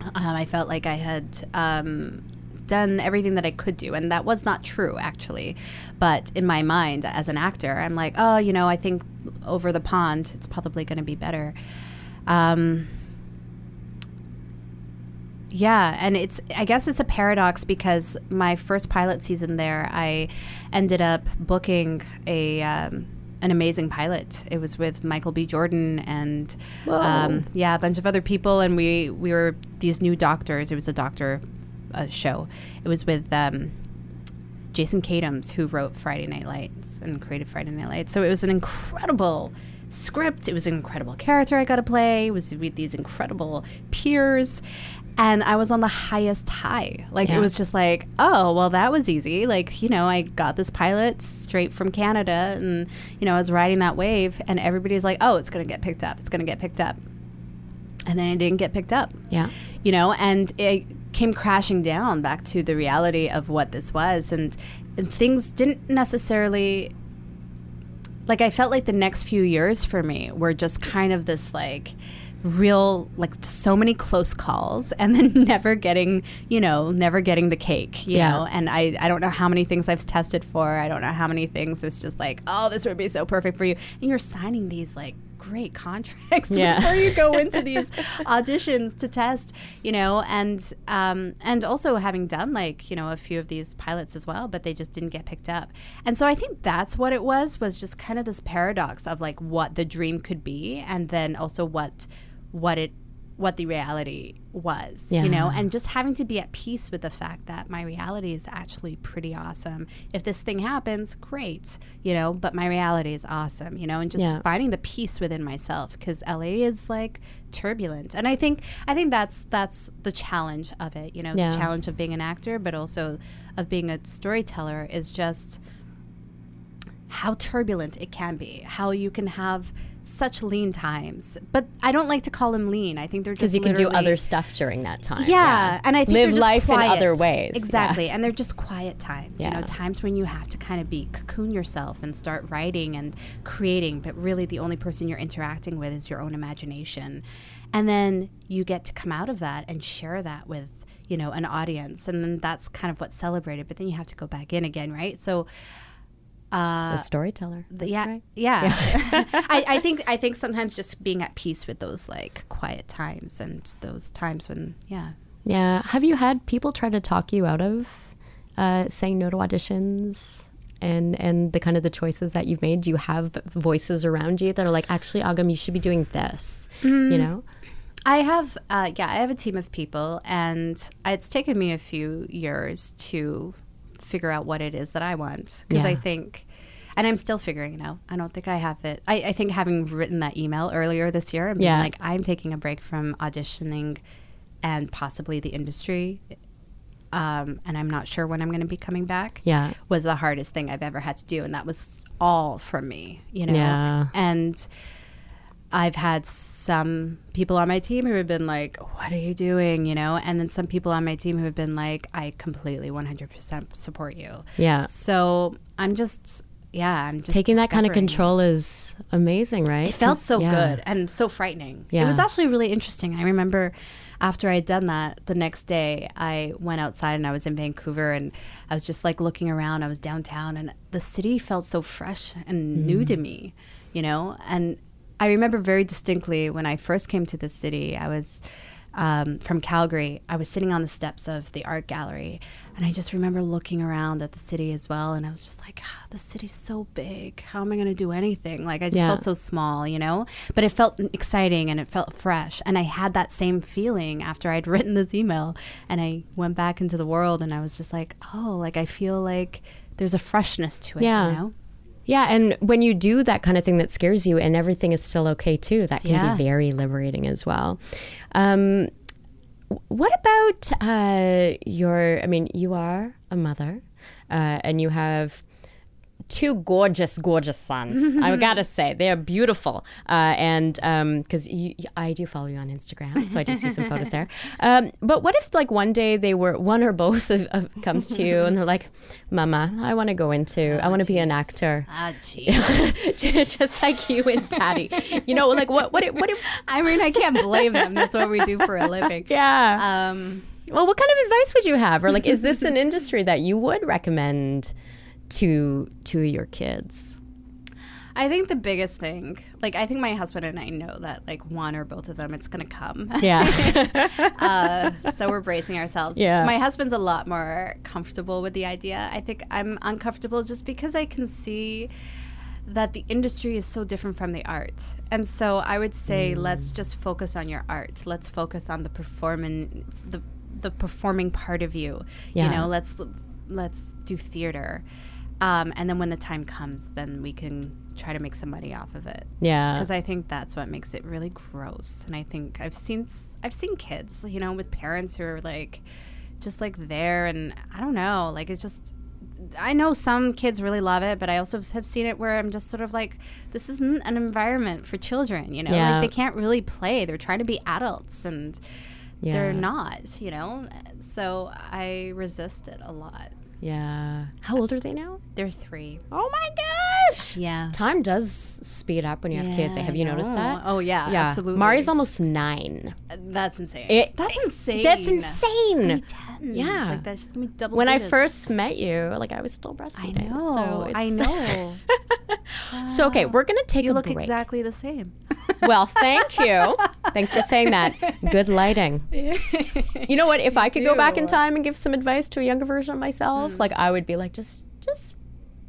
Um, I felt like I had um, done everything that I could do, and that was not true, actually. But in my mind, as an actor, I'm like, oh, you know, I think over the pond, it's probably going to be better. Um, Yeah, and it's, I guess it's a paradox, because my first pilot season there, I ended up booking a um, an amazing pilot. It was with Michael B. Jordan and um, yeah, a bunch of other people, and we we were these new doctors. It was a doctor uh, show. It was with um, Jason Kadams, who wrote Friday Night Lights and created Friday Night Lights. So it was an incredible script. It was an incredible character I got to play. It was with these incredible peers. And I was on the highest high. Like, yeah. it was just like, oh, well, that was easy. Like, you know, I got this pilot straight from Canada, and, you know, I was riding that wave, and everybody's like, oh, it's going to get picked up. It's going to get picked up. And then it didn't get picked up. Yeah. You know, and it came crashing down back to the reality of what this was. And, and things didn't necessarily like I felt like the next few years for me were just kind of this like real, like so many close calls and then never getting, you know, never getting the cake, you yeah. know, and I, I don't know how many things I've tested for. I don't know how many things it's just like, oh, this would be so perfect for you. And you're signing these like great contracts yeah. before you go into these auditions to test, you know, and um, and also having done like, you know, a few of these pilots as well, but they just didn't get picked up. And so I think that's what it was, was just kind of this paradox of like what the dream could be and then also what what it what the reality was, yeah. you know, and just having to be at peace with the fact that my reality is actually pretty awesome. If this thing happens, great, you know, but my reality is awesome, you know, and just yeah. finding the peace within myself, because L A is like turbulent. And I think I think that's that's the challenge of it, you know, yeah. the challenge of being an actor, but also of being a storyteller is just how turbulent it can be, how you can have such lean times, but I don't like to call them lean. I think they're just because you can do other stuff during that time. Yeah, yeah. And I think live they're just life quiet. In other ways. Exactly, yeah. And they're just quiet times. Yeah. You know, times when you have to kind of be cocoon yourself and start writing and creating, but really the only person you're interacting with is your own imagination, and then you get to come out of that and share that with, you know, an audience, and then that's kind of what's celebrated. But then you have to go back in again, right? So. Uh, the storyteller. That's yeah, right. Yeah. yeah. I, I think I think sometimes just being at peace with those like quiet times and those times when yeah. Yeah. Have you had people try to talk you out of uh, saying no to auditions and and the kind of the choices that you've made? Do you have voices around you that are like, actually, Agam, you should be doing this? Mm. You know. I have uh, yeah. I have a team of people, and it's taken me a few years to figure out what it is that I want, because yeah. I think, and I'm still figuring it out. I don't think I have it. I, I think having written that email earlier this year, I'm yeah. like, I'm taking a break from auditioning and possibly the industry, um, and I'm not sure when I'm going to be coming back. Yeah, was the hardest thing I've ever had to do, and that was all from me, you know. Yeah. And I've had some people on my team who have been like, what are you doing, you know? And then some people on my team who have been like, I completely one hundred percent support you. Yeah. So I'm just, yeah, I'm just taking that kind of control it. Is amazing, right? It felt so yeah. good and so frightening. Yeah. It was actually really interesting. I remember after I had done that, the next day I went outside and I was in Vancouver and I was just like looking around. I was downtown and the city felt so fresh and mm. new to me, you know? And I remember very distinctly when I first came to the city, I was um, from Calgary, I was sitting on the steps of the art gallery and I just remember looking around at the city as well and I was just like, ah, the city's so big, how am I going to do anything? Like I just yeah. felt so small, you know, but it felt exciting and it felt fresh and I had that same feeling after I'd written this email and I went back into the world and I was just like, oh, like I feel like there's a freshness to it, yeah. you know? Yeah, and when you do that kind of thing that scares you and everything is still okay too, that can yeah. be very liberating as well. Um, what about uh, your, I mean, you are a mother uh, and you have two gorgeous, gorgeous sons. I've got to say, they are beautiful. Uh, and because um, I do follow you on Instagram, so I do see some photos there. Um, but what if like one day they were, one or both of, of comes to you and they're like, Mama, I want to go into, oh, I want to be an actor. Ah, oh, just like you and Daddy. You know, like what, what, if, what if, I mean, I can't blame them. That's what we do for a living. Yeah. Um, well, what kind of advice would you have? Or like, is this an industry that you would recommend to to your kids? I think the biggest thing, like I think my husband and I know that like one or both of them, it's gonna come. Yeah. uh, so we're bracing ourselves. Yeah. My husband's a lot more comfortable with the idea. I think I'm uncomfortable just because I can see that the industry is so different from the art. And so I would say mm. let's just focus on your art. Let's focus on the performing the the performing part of you. Yeah. You know, let's let's do theater. Um, and then when the time comes, then we can try to make some money off of it. Yeah. Because I think that's what makes it really gross. And I think I've seen I've seen kids, you know, with parents who are like just like there. And I don't know, like it's just, I know some kids really love it, but I also have seen it where I'm just sort of like, this isn't an environment for children, you know, yeah. like they can't really play. They're trying to be adults and yeah. they're not, you know. So I resist it a lot. Yeah. How old are they now? They're three. Oh my much. Yeah. Time does speed up when you have yeah, kids. Have you noticed that? Oh, yeah, yeah. Absolutely. Mari's almost nine. That's insane. It, that's insane. That's insane. It's gonna be ten. Yeah. Like, that's just gonna be double when digits. I first met you, like, I was still breastfeeding. I know. So it's I know. Wow. So, okay, we're going to take you a break. You look exactly the same. Well, thank you. Thanks for saying that. Good lighting. You know what? If you I could do. go back in time and give some advice to a younger version of myself, mm. like, I would be like, just, just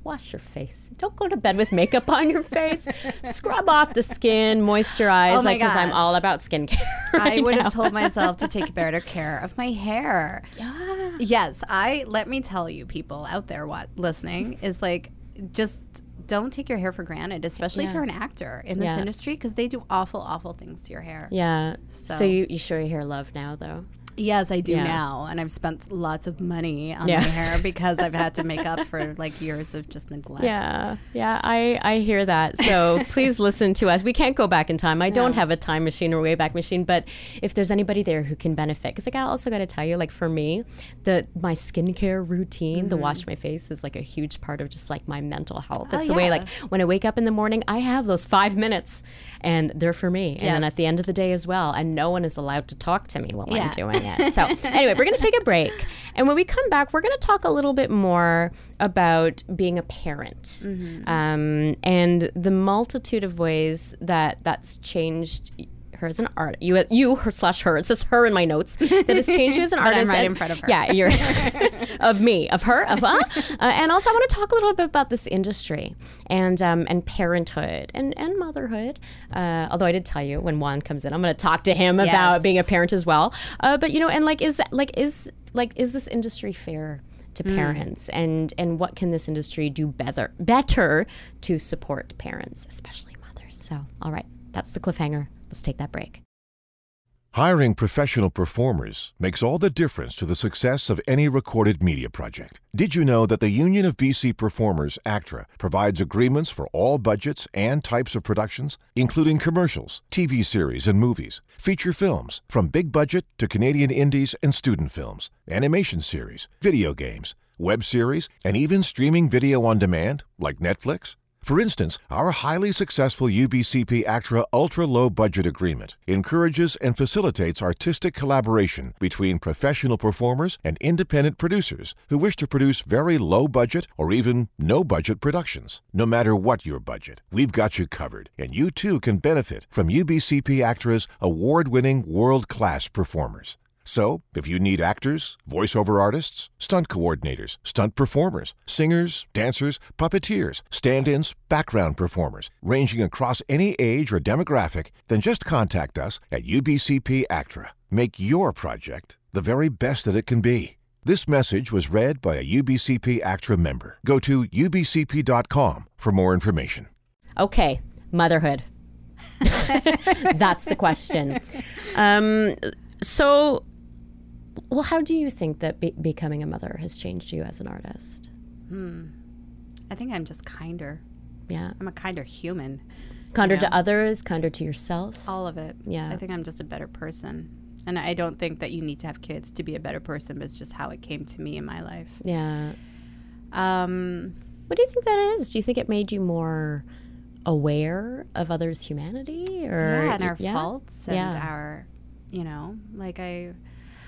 wash your face. Don't go to bed with makeup on your face. Scrub off the skin, moisturize, oh like, because I'm all about skincare. Right I would now. have told myself to take better care of my hair. Yeah. Yes, I, let me tell you, people out there what, listening, is like, just... don't take your hair for granted, especially yeah. if you're an actor in this yeah. industry, because they do awful, awful things to your hair. Yeah. So, so you, you show your hair love now, though? Yes, I do yeah. now. And I've spent lots of money on yeah. my hair because I've had to make up for like years of just neglect. Yeah. Yeah, I, I hear that. So please listen to us. We can't go back in time. I no. don't have a time machine or way back machine. But if there's anybody there who can benefit, because I also got to tell you, like for me, the my skincare routine, mm-hmm. the wash my face is like a huge part of just like my mental health. It's oh, the yeah. way like when I wake up in the morning, I have those five minutes and they're for me. And yes. then at the end of the day as well. And no one is allowed to talk to me while yeah. I'm doing it. So anyway, we're going to take a break. And when we come back, we're going to talk a little bit more about being a parent mm-hmm. um, and the multitude of ways that that's changed her as an artist. You, you her slash her. It says her in my notes. That has changed you as an artist. I'm right and, in front of her. Yeah, you're of me, of her, of us. Uh, and also, I want to talk a little bit about this industry and um, and parenthood and and motherhood. Uh, although I did tell you when Juan comes in, I'm going to talk to him yes. about being a parent as well. Uh, but you know, and like is like is like is this industry fair to parents? Mm. And and what can this industry do better better to support parents, especially mothers? So, all right, that's the cliffhanger. Let's take that break. Hiring professional performers makes all the difference to the success of any recorded media project. Did you know that the Union of B C Performers, ACTRA, provides agreements for all budgets and types of productions, including commercials, T V series and movies, feature films, from big budget to Canadian indies and student films, animation series, video games, web series, and even streaming video on demand, like Netflix? For instance, our highly successful U B C P ACTRA Ultra Low Budget Agreement encourages and facilitates artistic collaboration between professional performers and independent producers who wish to produce very low budget or even no budget productions. No matter what your budget, we've got you covered, and you too can benefit from U B C P ACTRA's award-winning world-class performers. So, if you need actors, voiceover artists, stunt coordinators, stunt performers, singers, dancers, puppeteers, stand-ins, background performers, ranging across any age or demographic, then just contact us at U B C P ACTRA. Make your project the very best that it can be. This message was read by a U B C P ACTRA member. Go to U B C P dot com for more information. Okay, motherhood. That's the question. Um, so... Well, how do you think that be becoming a mother has changed you as an artist? Hmm. I think I'm just kinder. Yeah. I'm a kinder human. Kinder you know? to others, kinder to yourself. All of it. Yeah. I think I'm just a better person. And I don't think that you need to have kids to be a better person, but it's just how it came to me in my life. Yeah. Um, what do you think that is? Do you think it made you more aware of others' humanity? Or, yeah, and our yeah? faults and yeah. our, you know, like I...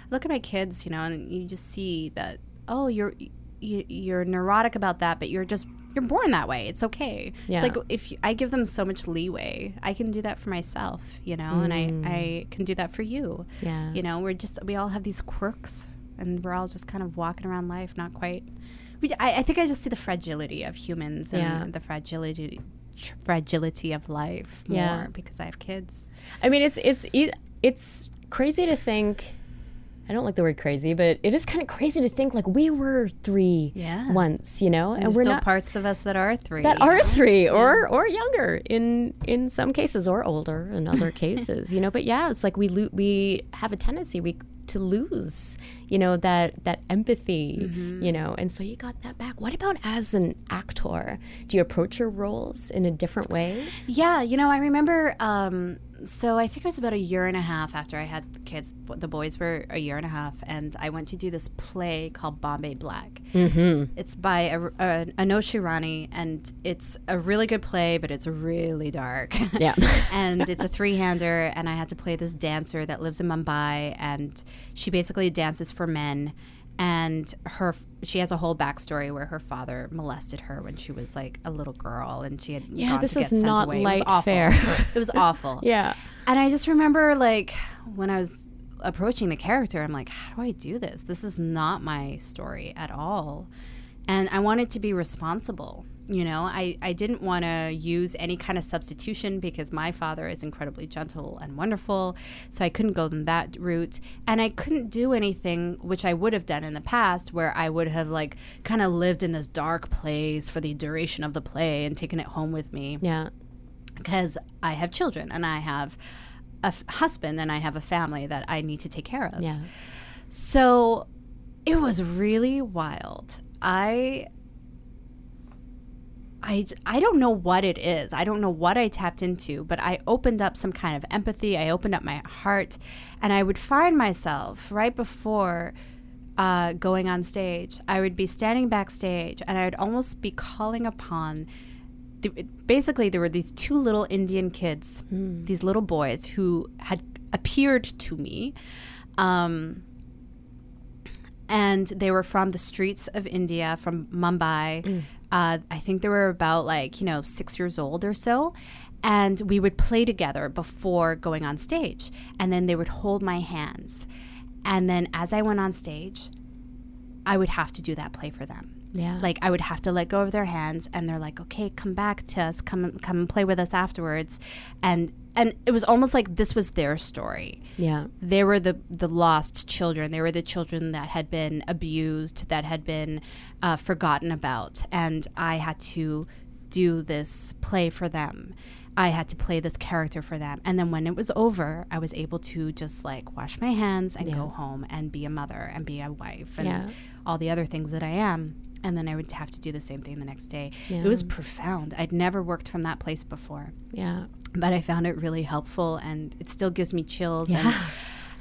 look at my kids, you know, and you just see that, oh, you're you, you're neurotic about that, but you're just, you're born that way. It's okay. Yeah. It's like if you, I give them so much leeway, I can do that for myself, you know, mm. and I, I can do that for you. Yeah. You know, we're just, we all have these quirks and we're all just kind of walking around life, not quite. We, I, I think I just see the fragility of humans and yeah. the fragility fragility of life more yeah. because I have kids. I mean, it's it's it's crazy to think. I don't like the word crazy, but it is kind of crazy to think like we were three yeah. once, you know, and, and we're still not, parts of us that are three that are know? three or yeah. or younger in in some cases or older in other cases, you know. But yeah, it's like we lo we have a tendency we to lose you know, that that empathy, mm-hmm. you know, and so you got that back. What about as an actor? Do you approach your roles in a different way? Yeah, you know, I remember, um, so I think it was about a year and a half after I had the kids. The boys were a year and a half, and I went to do this play called Bombay Black. Mm-hmm. It's by a, a, Anush Irani, and it's a really good play, but it's really dark. Yeah. And it's a three-hander, and I had to play this dancer that lives in Mumbai, and she basically dances for men. And her, she has a whole backstory where her father molested her when she was like a little girl, and she had yeah, gone this to get is sent not away. Light it was awful. Fair. It was awful. Yeah, and I just remember like when I was approaching the character, I'm like, how do I do this? This is not my story at all, and I wanted to be responsible. You know, I, I didn't want to use any kind of substitution because my father is incredibly gentle and wonderful, so I couldn't go that route. And I couldn't do anything, which I would have done in the past, where I would have, like, kind of lived in this dark place for the duration of the play and taken it home with me. Yeah. Because I have children, and I have a f- husband, and I have a family that I need to take care of. Yeah. So it was really wild. I... I, I don't know what it is. I don't know what I tapped into, but I opened up some kind of empathy. I opened up my heart, and I would find myself right before uh, going on stage. I would be standing backstage, and I would almost be calling upon th- basically there were these two little Indian kids, mm. these little boys who had appeared to me. Um, and they were from the streets of India, from Mumbai. Mm. Uh, I think they were about like, you know, six years old or so. And we would play together before going on stage. And then they would hold my hands. And then as I went on stage, I would have to do that play for them. Yeah. Like I would have to let go of their hands, and they're like, okay, come back to us. Come come and play with us afterwards. And and it was almost like this was their story. Yeah. They were the, the lost children. They were the children that had been abused, that had been uh, forgotten about. And I had to do this play for them. I had to play this character for them. And then when it was over, I was able to just like wash my hands and yeah. go home and be a mother and be a wife and yeah. all the other things that I am. And then I would have to do the same thing the next day. Yeah. It was profound. I'd never worked from that place before. Yeah. But I found it really helpful, and it still gives me chills. Yeah. And,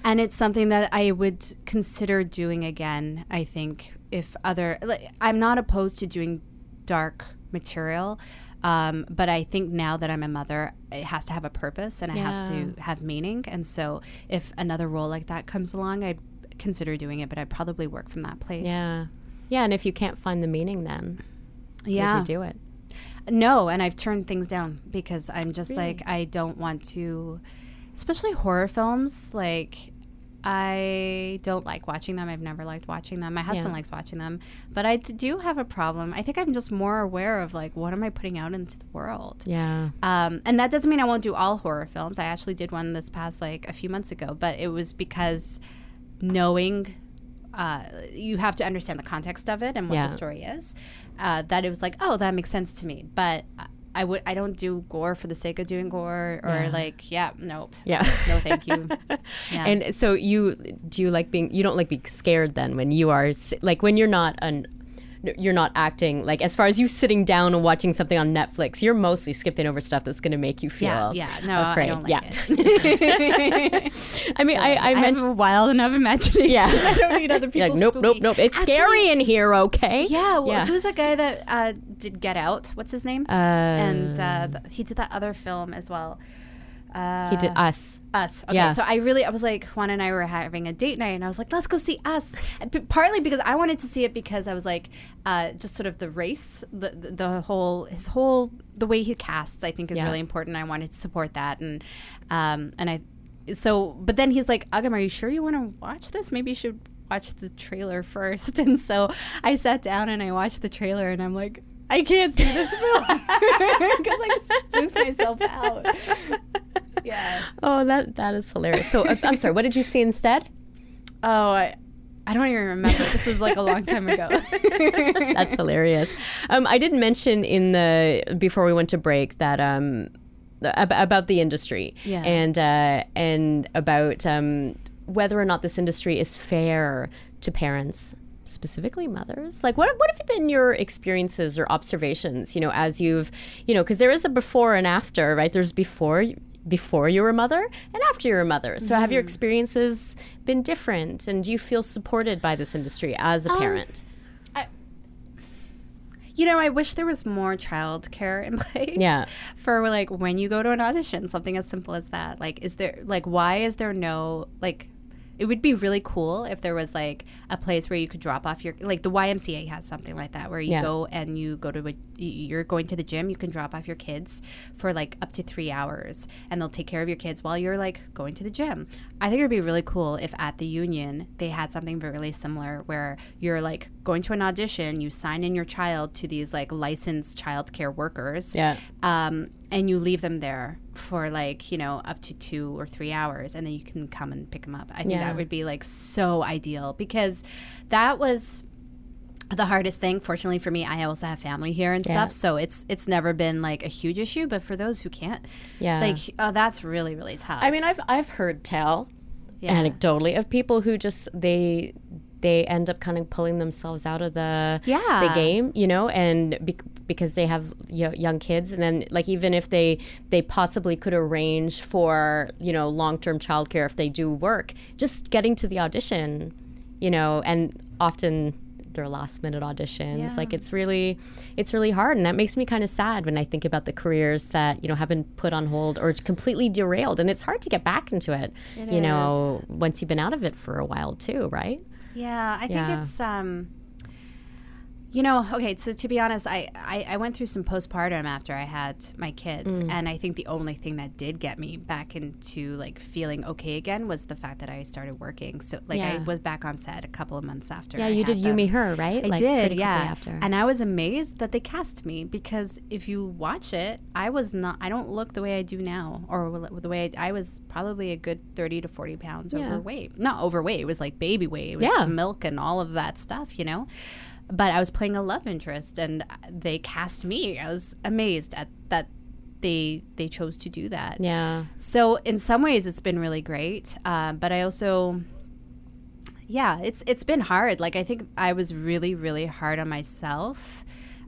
and it's something that I would consider doing again, I think, if other... Like, I'm not opposed to doing dark material, um, but I think now that I'm a mother, it has to have a purpose, and it yeah. has to have meaning. And so if another role like that comes along, I'd consider doing it, but I'd probably work from that place. Yeah. Yeah, and if you can't find the meaning, then yeah. would you do it? No, and I've turned things down because I'm just really? like, I don't want to, especially horror films, like, I don't like watching them. I've never liked watching them. My husband yeah. likes watching them, but I th- do have a problem. I think I'm just more aware of, like, what am I putting out into the world? Yeah. Um, and that doesn't mean I won't do all horror films. I actually did one this past, like, a few months ago, but it was because knowing... Uh, you have to understand the context of it and what yeah. the story is. Uh, that it was like, oh, that makes sense to me. But I would, I don't do gore for the sake of doing gore, or yeah. like, yeah, nope, yeah, no, thank you. Yeah. And so you, do you like being? You don't like being scared then when you are like when you're not an. You're not acting like as far as you sitting down and watching something on Netflix, you're mostly skipping over stuff that's going to make you feel yeah, yeah. No, afraid. I don't like yeah. it. I mean, so I, I, I mentioned, have a wild enough imagination. Yeah. I don't need other people. Like, nope, nope, nope. It's Actually, scary in here, okay? Yeah. Well, yeah. Who's that guy that uh, did Get Out? What's his name? Uh, and uh, th- he did that other film as well. Uh, he did Us. Us. Okay. Yeah. So I really, I was like, Juan and I were having a date night, and I was like, let's go see Us. P- partly because I wanted to see it because I was like, uh, just sort of the race, the, the, the whole, his whole, the way he casts, I think is yeah. really important. I wanted to support that. And, um, and I, so, but then he was like, Agam, are you sure you want to watch this? Maybe you should watch the trailer first. And so I sat down and I watched the trailer, and I'm like, I can't see this film because I spooked myself out. Yeah. Oh, that that is hilarious. So uh, I'm sorry. What did you see instead? Oh, I, I don't even remember. This was like a long time ago. That's hilarious. Um, I did mention in the before we went to break that um, ab- about the industry. Yeah. And uh, and about um, whether or not this industry is fair to parents, specifically mothers? Like, what what have been your experiences or observations, you know, as you've, you know, because there is a before and after, right? There's before before you were a mother and after you were a mother. So mm-hmm. have your experiences been different, and do you feel supported by this industry as a um, parent? I, you know, I wish there was more childcare in place. Yeah. For like when you go to an audition, something as simple as that. Like, is there, like, why is there no, like, it would be really cool if there was like a place where you could drop off your, like the Y M C A has something like that, where you yeah. go and you go to a, you're going to the gym, you can drop off your kids for like up to three hours and they'll take care of your kids while you're like going to the gym. I think it'd be really cool if at the union they had something really similar where you're like going to an audition, you sign in your child to these like licensed childcare workers. Yeah. Um, and you leave them there for like, you know, up to two or three hours and then you can come and pick them up. I think yeah. that would be like so ideal, because that was the hardest thing. Fortunately for me, I also have family here and yeah. stuff. So it's it's never been like a huge issue. But for those who can't, yeah, like oh, that's really, really tough. I mean, I've I've heard tell yeah. anecdotally of people who just they they end up kind of pulling themselves out of the yeah. the game, you know, and be, because they have you know, young kids. And then, like, even if they they possibly could arrange for, you know, long-term childcare if they do work, just getting to the audition, you know, and often their last-minute auditions. Yeah. Like, it's really, it's really hard. And that makes me kind of sad when I think about the careers that, you know, have been put on hold or completely derailed. And it's hard to get back into it, it you is. know, once you've been out of it for a while too, right? Yeah, I yeah. think it's... Um You know, okay, so to be honest, I, I, I went through some postpartum after I had my kids, mm. and I think the only thing that did get me back into, like, feeling okay again was the fact that I started working. So, like, yeah. I was back on set a couple of months after. Yeah, I you did them. You, Me, Her, right? I like, did, yeah. After. And I was amazed that they cast me, because if you watch it, I was not, I don't look the way I do now, or the way I, I was probably a good thirty to forty pounds yeah. overweight. Not overweight, it was, like, baby weight. It was yeah. milk and all of that stuff, you know? But I was playing a love interest, and they cast me. I was amazed at that they they chose to do that. Yeah. So in some ways, it's been really great. Uh, but I also, yeah, it's it's been hard. Like, I think I was really, really hard on myself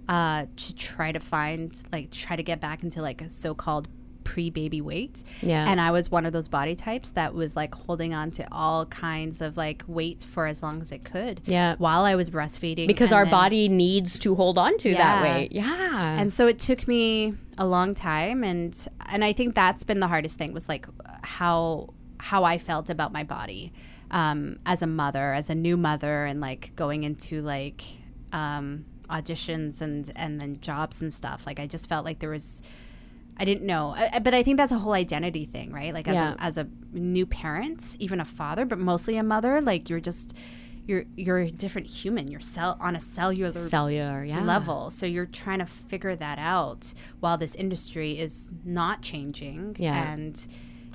uh, to try to find, like, to try to get back into, like, a so-called pre-baby weight. Yeah. And I was one of those body types that was like holding on to all kinds of like weight for as long as it could. Yeah. While I was breastfeeding. Because our then, body needs to hold on to yeah. that weight. Yeah. And so it took me a long time, and and I think that's been the hardest thing, was like how how I felt about my body um, as a mother, as a new mother, and like going into like um, auditions and and then jobs and stuff. Like, I just felt like there was I didn't know. I, but I think that's a whole identity thing, right? Like, as, yeah. a, as a new parent, even a father, but mostly a mother, like, you're just, you're you're a different human. You're cell, on a cellular, cellular yeah. level. So you're trying to figure that out while this industry is not changing. Yeah. And,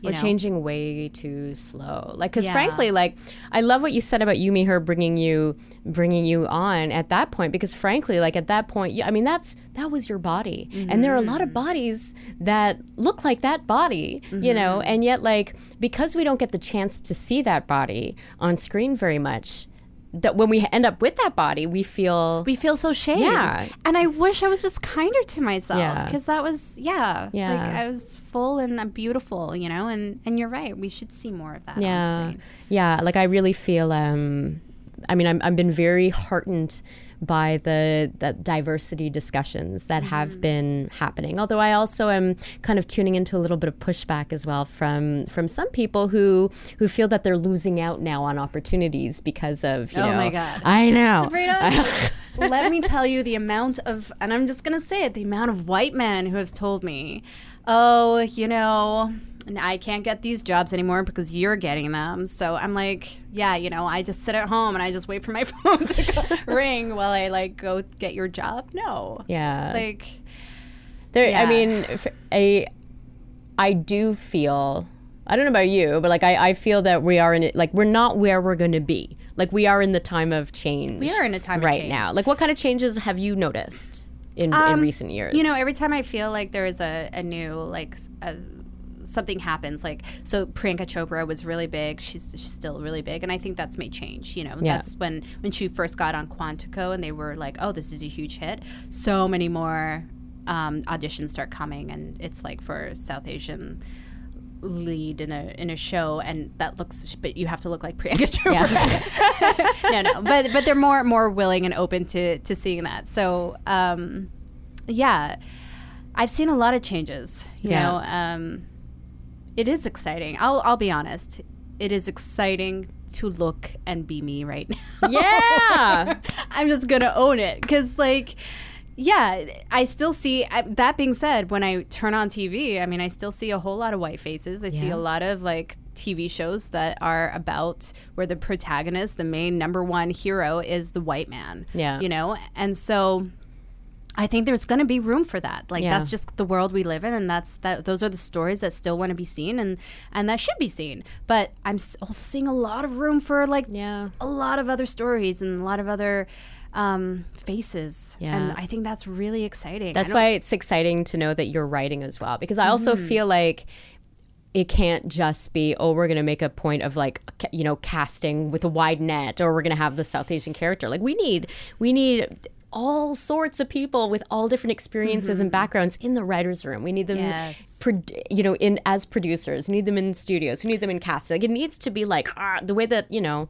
you know. Or changing way too slow. Like, because yeah. frankly, like, I love what you said about You, Me, Her bringing you, bringing you on at that point. Because frankly, like, at that point, I mean, that's that was your body. Mm-hmm. And there are a lot of bodies that look like that body, mm-hmm. you know. And yet, like, because we don't get the chance to see that body on screen very much, that when we end up with that body, we feel... We feel so shamed. Yeah. And I wish I was just kinder to myself, because yeah. that was, yeah. yeah. Like, I was full and I'm beautiful, you know? And, and you're right. We should see more of that yeah. on screen. Yeah. Like, I really feel... Um, I mean, I'm, I've been very heartened by the, the diversity discussions that have mm-hmm. been happening. Although I also am kind of tuning into a little bit of pushback as well from from some people who who feel that they're losing out now on opportunities because of, you oh know, my God. I know. Sabrina, let me tell you the amount of, and I'm just going to say it, the amount of white men who have told me, oh, you know, and I can't get these jobs anymore because you're getting them. So I'm like, yeah, you know, I just sit at home and I just wait for my phone to ring while I, like, go get your job. No. Yeah. Like, there. Yeah. I mean, I, I do feel, I don't know about you, but, like, I, I feel that we are in it, like, we're not where we're going to be. Like, we are in the time of change. We are in a time right of change. Right now. Like, what kind of changes have you noticed in, um, in recent years? You know, every time I feel like there is a, a new, like, a something happens. Like, so Priyanka Chopra was really big. She's, she's still really big. And I think that's made change, you know. Yeah. That's when, when she first got on Quantico and they were like, oh, this is a huge hit. So many more um, auditions start coming. And it's like for South Asian lead in a in a show, and that looks, but you have to look like Priyanka Chopra. Yeah. no, no, but but they're more more willing and open to to seeing that. So um, yeah, I've seen a lot of changes. You yeah. know, um, it is exciting. I'll I'll be honest, it is exciting to look and be me right now. Yeah, I'm just gonna own it because like. Yeah, I still see, I, that being said, when I turn on T V, I mean, I still see a whole lot of white faces. I yeah. see a lot of, like, T V shows that are about where the protagonist, the main number one hero is the white man, yeah. you know? And so I think there's going to be room for that. Like, yeah. that's just the world we live in, and that's that. Those are the stories that still want to be seen, and, and that should be seen. But I'm also seeing a lot of room for, like, yeah. a lot of other stories and a lot of other... Um, faces yeah. and I think that's really exciting. That's why it's exciting to know that you're writing as well, because I also mm. feel like it can't just be, oh, we're gonna make a point of like, you know, casting with a wide net, or we're gonna have the South Asian character. Like we need we need all sorts of people with all different experiences mm-hmm. and backgrounds in the writer's room. We need them yes. pro- you know in as producers, we need them in studios, we need them in casting. Like it needs to be like ah, the way that, you know,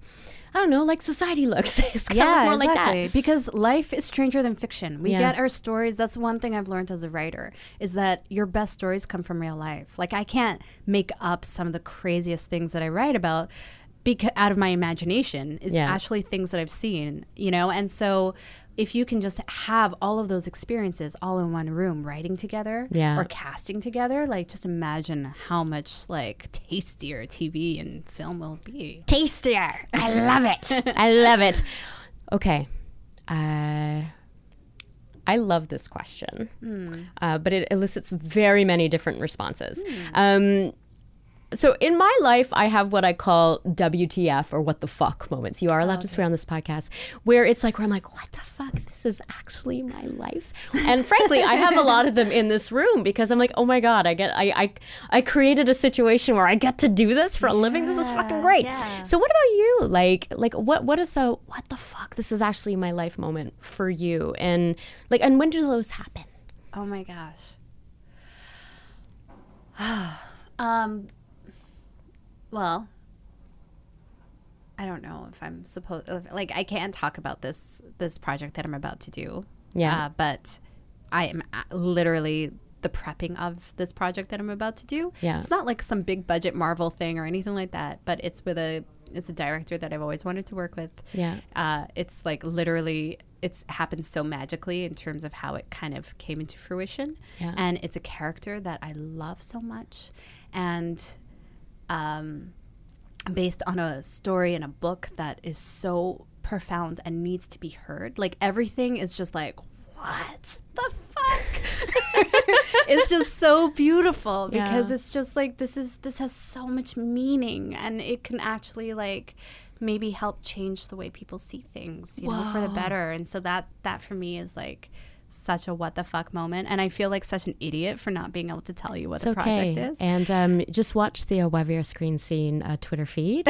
I don't know, like society looks. It's kind yeah, of more exactly. like that. Because life is stranger than fiction. We yeah. get our stories. That's one thing I've learned as a writer, is that your best stories come from real life. Like I can't make up some of the craziest things that I write about because out of my imagination. It's yeah. actually things that I've seen, you know? And so if you can just have all of those experiences all in one room, writing together yeah. or casting together, like just imagine how much like tastier T V and film will be. Tastier. I love it. I love it. Okay. Uh, I love this question, mm. uh, but it elicits very many different responses. Mm. Um, So in my life, I have what I call W T F or what the fuck moments. You are allowed oh, okay. to swear on this podcast, where it's like, where I'm like, what the fuck? This is actually my life. And frankly, I have a lot of them in this room because I'm like, oh my God, I get, I, I, I created a situation where I get to do this for a yeah, living. This is fucking great. Yeah. So what about you? Like, like what, what is a, what the fuck? This is actually my life moment for you. And like, and when do those happen? Oh my gosh. um. Well, I don't know if I'm supposed, like, I can talk about this this project that I'm about to do. Yeah. Uh, but I am literally the prepping of this project that I'm about to do. Yeah. It's not like some big budget Marvel thing or anything like that, but it's with a it's a director that I've always wanted to work with. Yeah. Uh, it's like literally, it's happened so magically in terms of how it kind of came into fruition. Yeah. And it's a character that I love so much. And... Um, based on a story and a book that is so profound and needs to be heard. Like everything is just like, what the fuck? It's just so beautiful because yeah. it's just like, this is, this has so much meaning, and it can actually like maybe help change the way people see things, you Whoa. know, for the better. And so that, that for me is like such a what the fuck moment, and I feel like such an idiot for not being able to tell you what it's the okay. project is. And um, just watch the uh, Y V R Screen Scene uh, Twitter feed.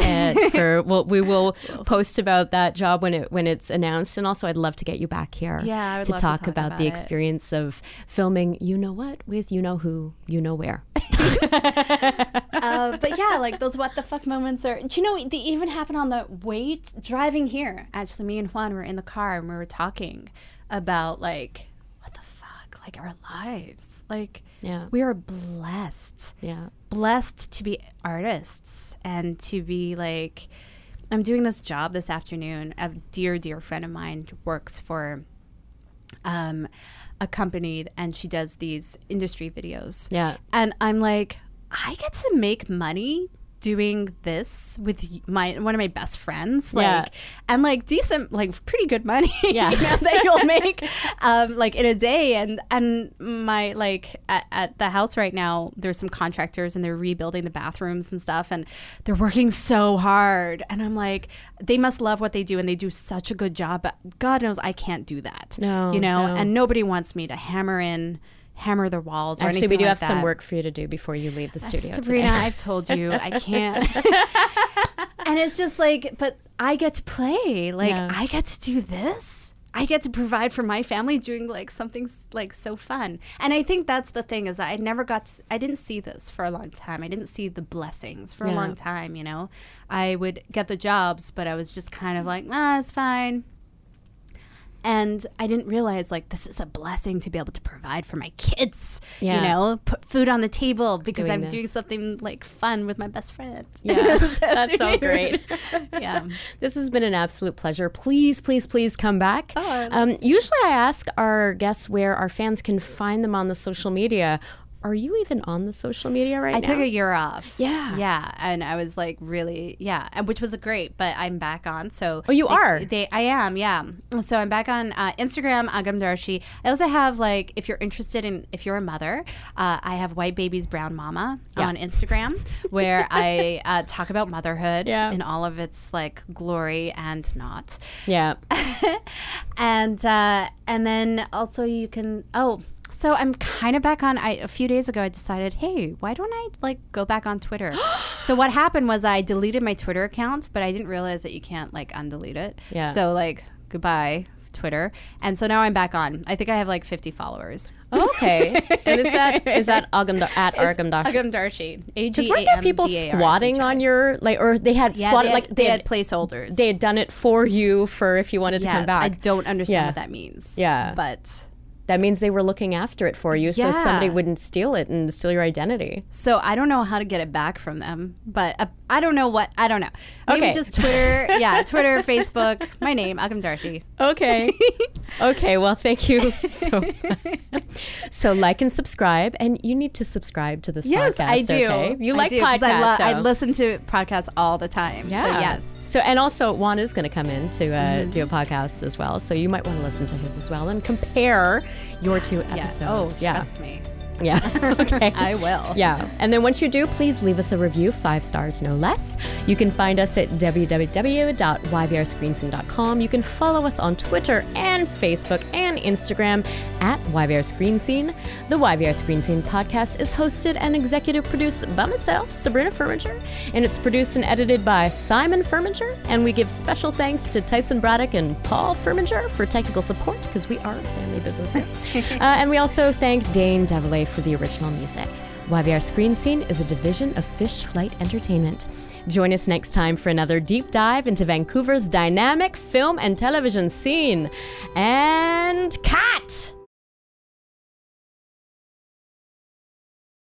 For, well, we will post about that job when it when it's announced. And also, I'd love to get you back here yeah, I would to, love talk to talk about, about the experience it. of filming. You know what with you know who you know where. uh, but yeah, like those what the fuck moments are. Do you know they even happen on the way t- driving here? Actually, me and Juan were in the car and we were talking about like. What the fuck? Like our lives. Like yeah. we are blessed. Yeah. Blessed to be artists and to be like, I'm doing this job this afternoon. A dear, dear friend of mine works for um, a company and she does these industry videos. Yeah. And I'm like, I get to make money doing this with my one of my best friends, like yeah. and like decent, like pretty good money, yeah. you know, that you'll make um, like in a day. And and my like at, at the house right now, there's some contractors and they're rebuilding the bathrooms and stuff, and they're working so hard. And I'm like, they must love what they do, and they do such a good job. But God knows I can't do that, no, you know. No. And nobody wants me to hammer in. hammer the walls or Actually, anything we do like have that. Some work for you to do before you leave the studio, Sabrina, today. I've told you, I can't. And it's just like, but I get to play. Like, yeah. I get to do this. I get to provide for my family doing, like, something, like, so fun. And I think that's the thing is that I never got to, I didn't see this for a long time. I didn't see the blessings for yeah. a long time, you know. I would get the jobs, but I was just kind of like, ah, it's fine. And I didn't realize, like, this is a blessing to be able to provide for my kids, yeah. you know, put food on the table because doing I'm this. doing something, like, fun with my best friend. Yeah, that's, that's so great. Yeah. This has been an absolute pleasure. Please, please, please come back. Oh, um, usually I ask our guests where our fans can find them on the social media. Are you even on the social media right I now? I took a year off. Yeah. Yeah. And I was like really, yeah, and which was great, but I'm back on. So Oh, you they, are? They, I am, yeah. So I'm back on uh, Instagram, Agam Darshi. I also have like, if you're interested in, if you're a mother, uh, I have White Babies Brown Mama yeah. on Instagram where I uh, talk about motherhood yeah. in all of its like glory and not. Yeah. and uh, and then also you can, oh, So I'm kind of back on, I, a few days ago I decided, hey, why don't I like go back on Twitter? So what happened was I deleted my Twitter account, but I didn't realize that you can't like undelete it. Yeah. So like, goodbye, Twitter. And so now I'm back on. I think I have like fifty followers. Oh, okay. And is that is that Agam at Agam Darshi? Agam Darshi. Just weren't there people squatting on your like, or they had yeah, squatted they had, like they, they had, had placeholders. They had done it for you for if you wanted yes, to come back. I don't understand yeah. what that means. Yeah. But that means they were looking after it for you yeah. so somebody wouldn't steal it and steal your identity. So I don't know how to get it back from them, but uh, I don't know what, I don't know. Maybe okay. just Twitter, yeah, Twitter, Facebook, my name, Agam Darshi. Okay. Okay, well, thank you so much. So like and subscribe, and you need to subscribe to this yes, podcast. Yes, I do. Okay? You I like do, podcasts. I, lo- so. I listen to podcasts all the time, yeah. so yes. So, and also Juan is going to come in to uh, mm-hmm. do a podcast as well. So you might want to listen to his as well and compare your two episodes. Yeah. Oh, yeah. Trust me. Yeah. Okay. I will. Yeah. And then once you do, please leave us a review, five stars, no less. You can find us at w w w dot y v r screen scene dot com. You can follow us on Twitter and Facebook and Instagram at Y V R Screen Scene. The Y V R Screen Scene podcast is hosted and executive produced by myself, Sabrina Furminger, and it's produced and edited by Simon Furminger. And we give special thanks to Tyson Braddock and Paul Furminger for technical support because we are a family business here. uh, and we also thank Dane Develay for the original music. Y V R Screen Scene is a division of Fish Flight Entertainment. Join us next time for another deep dive into Vancouver's dynamic film and television scene. And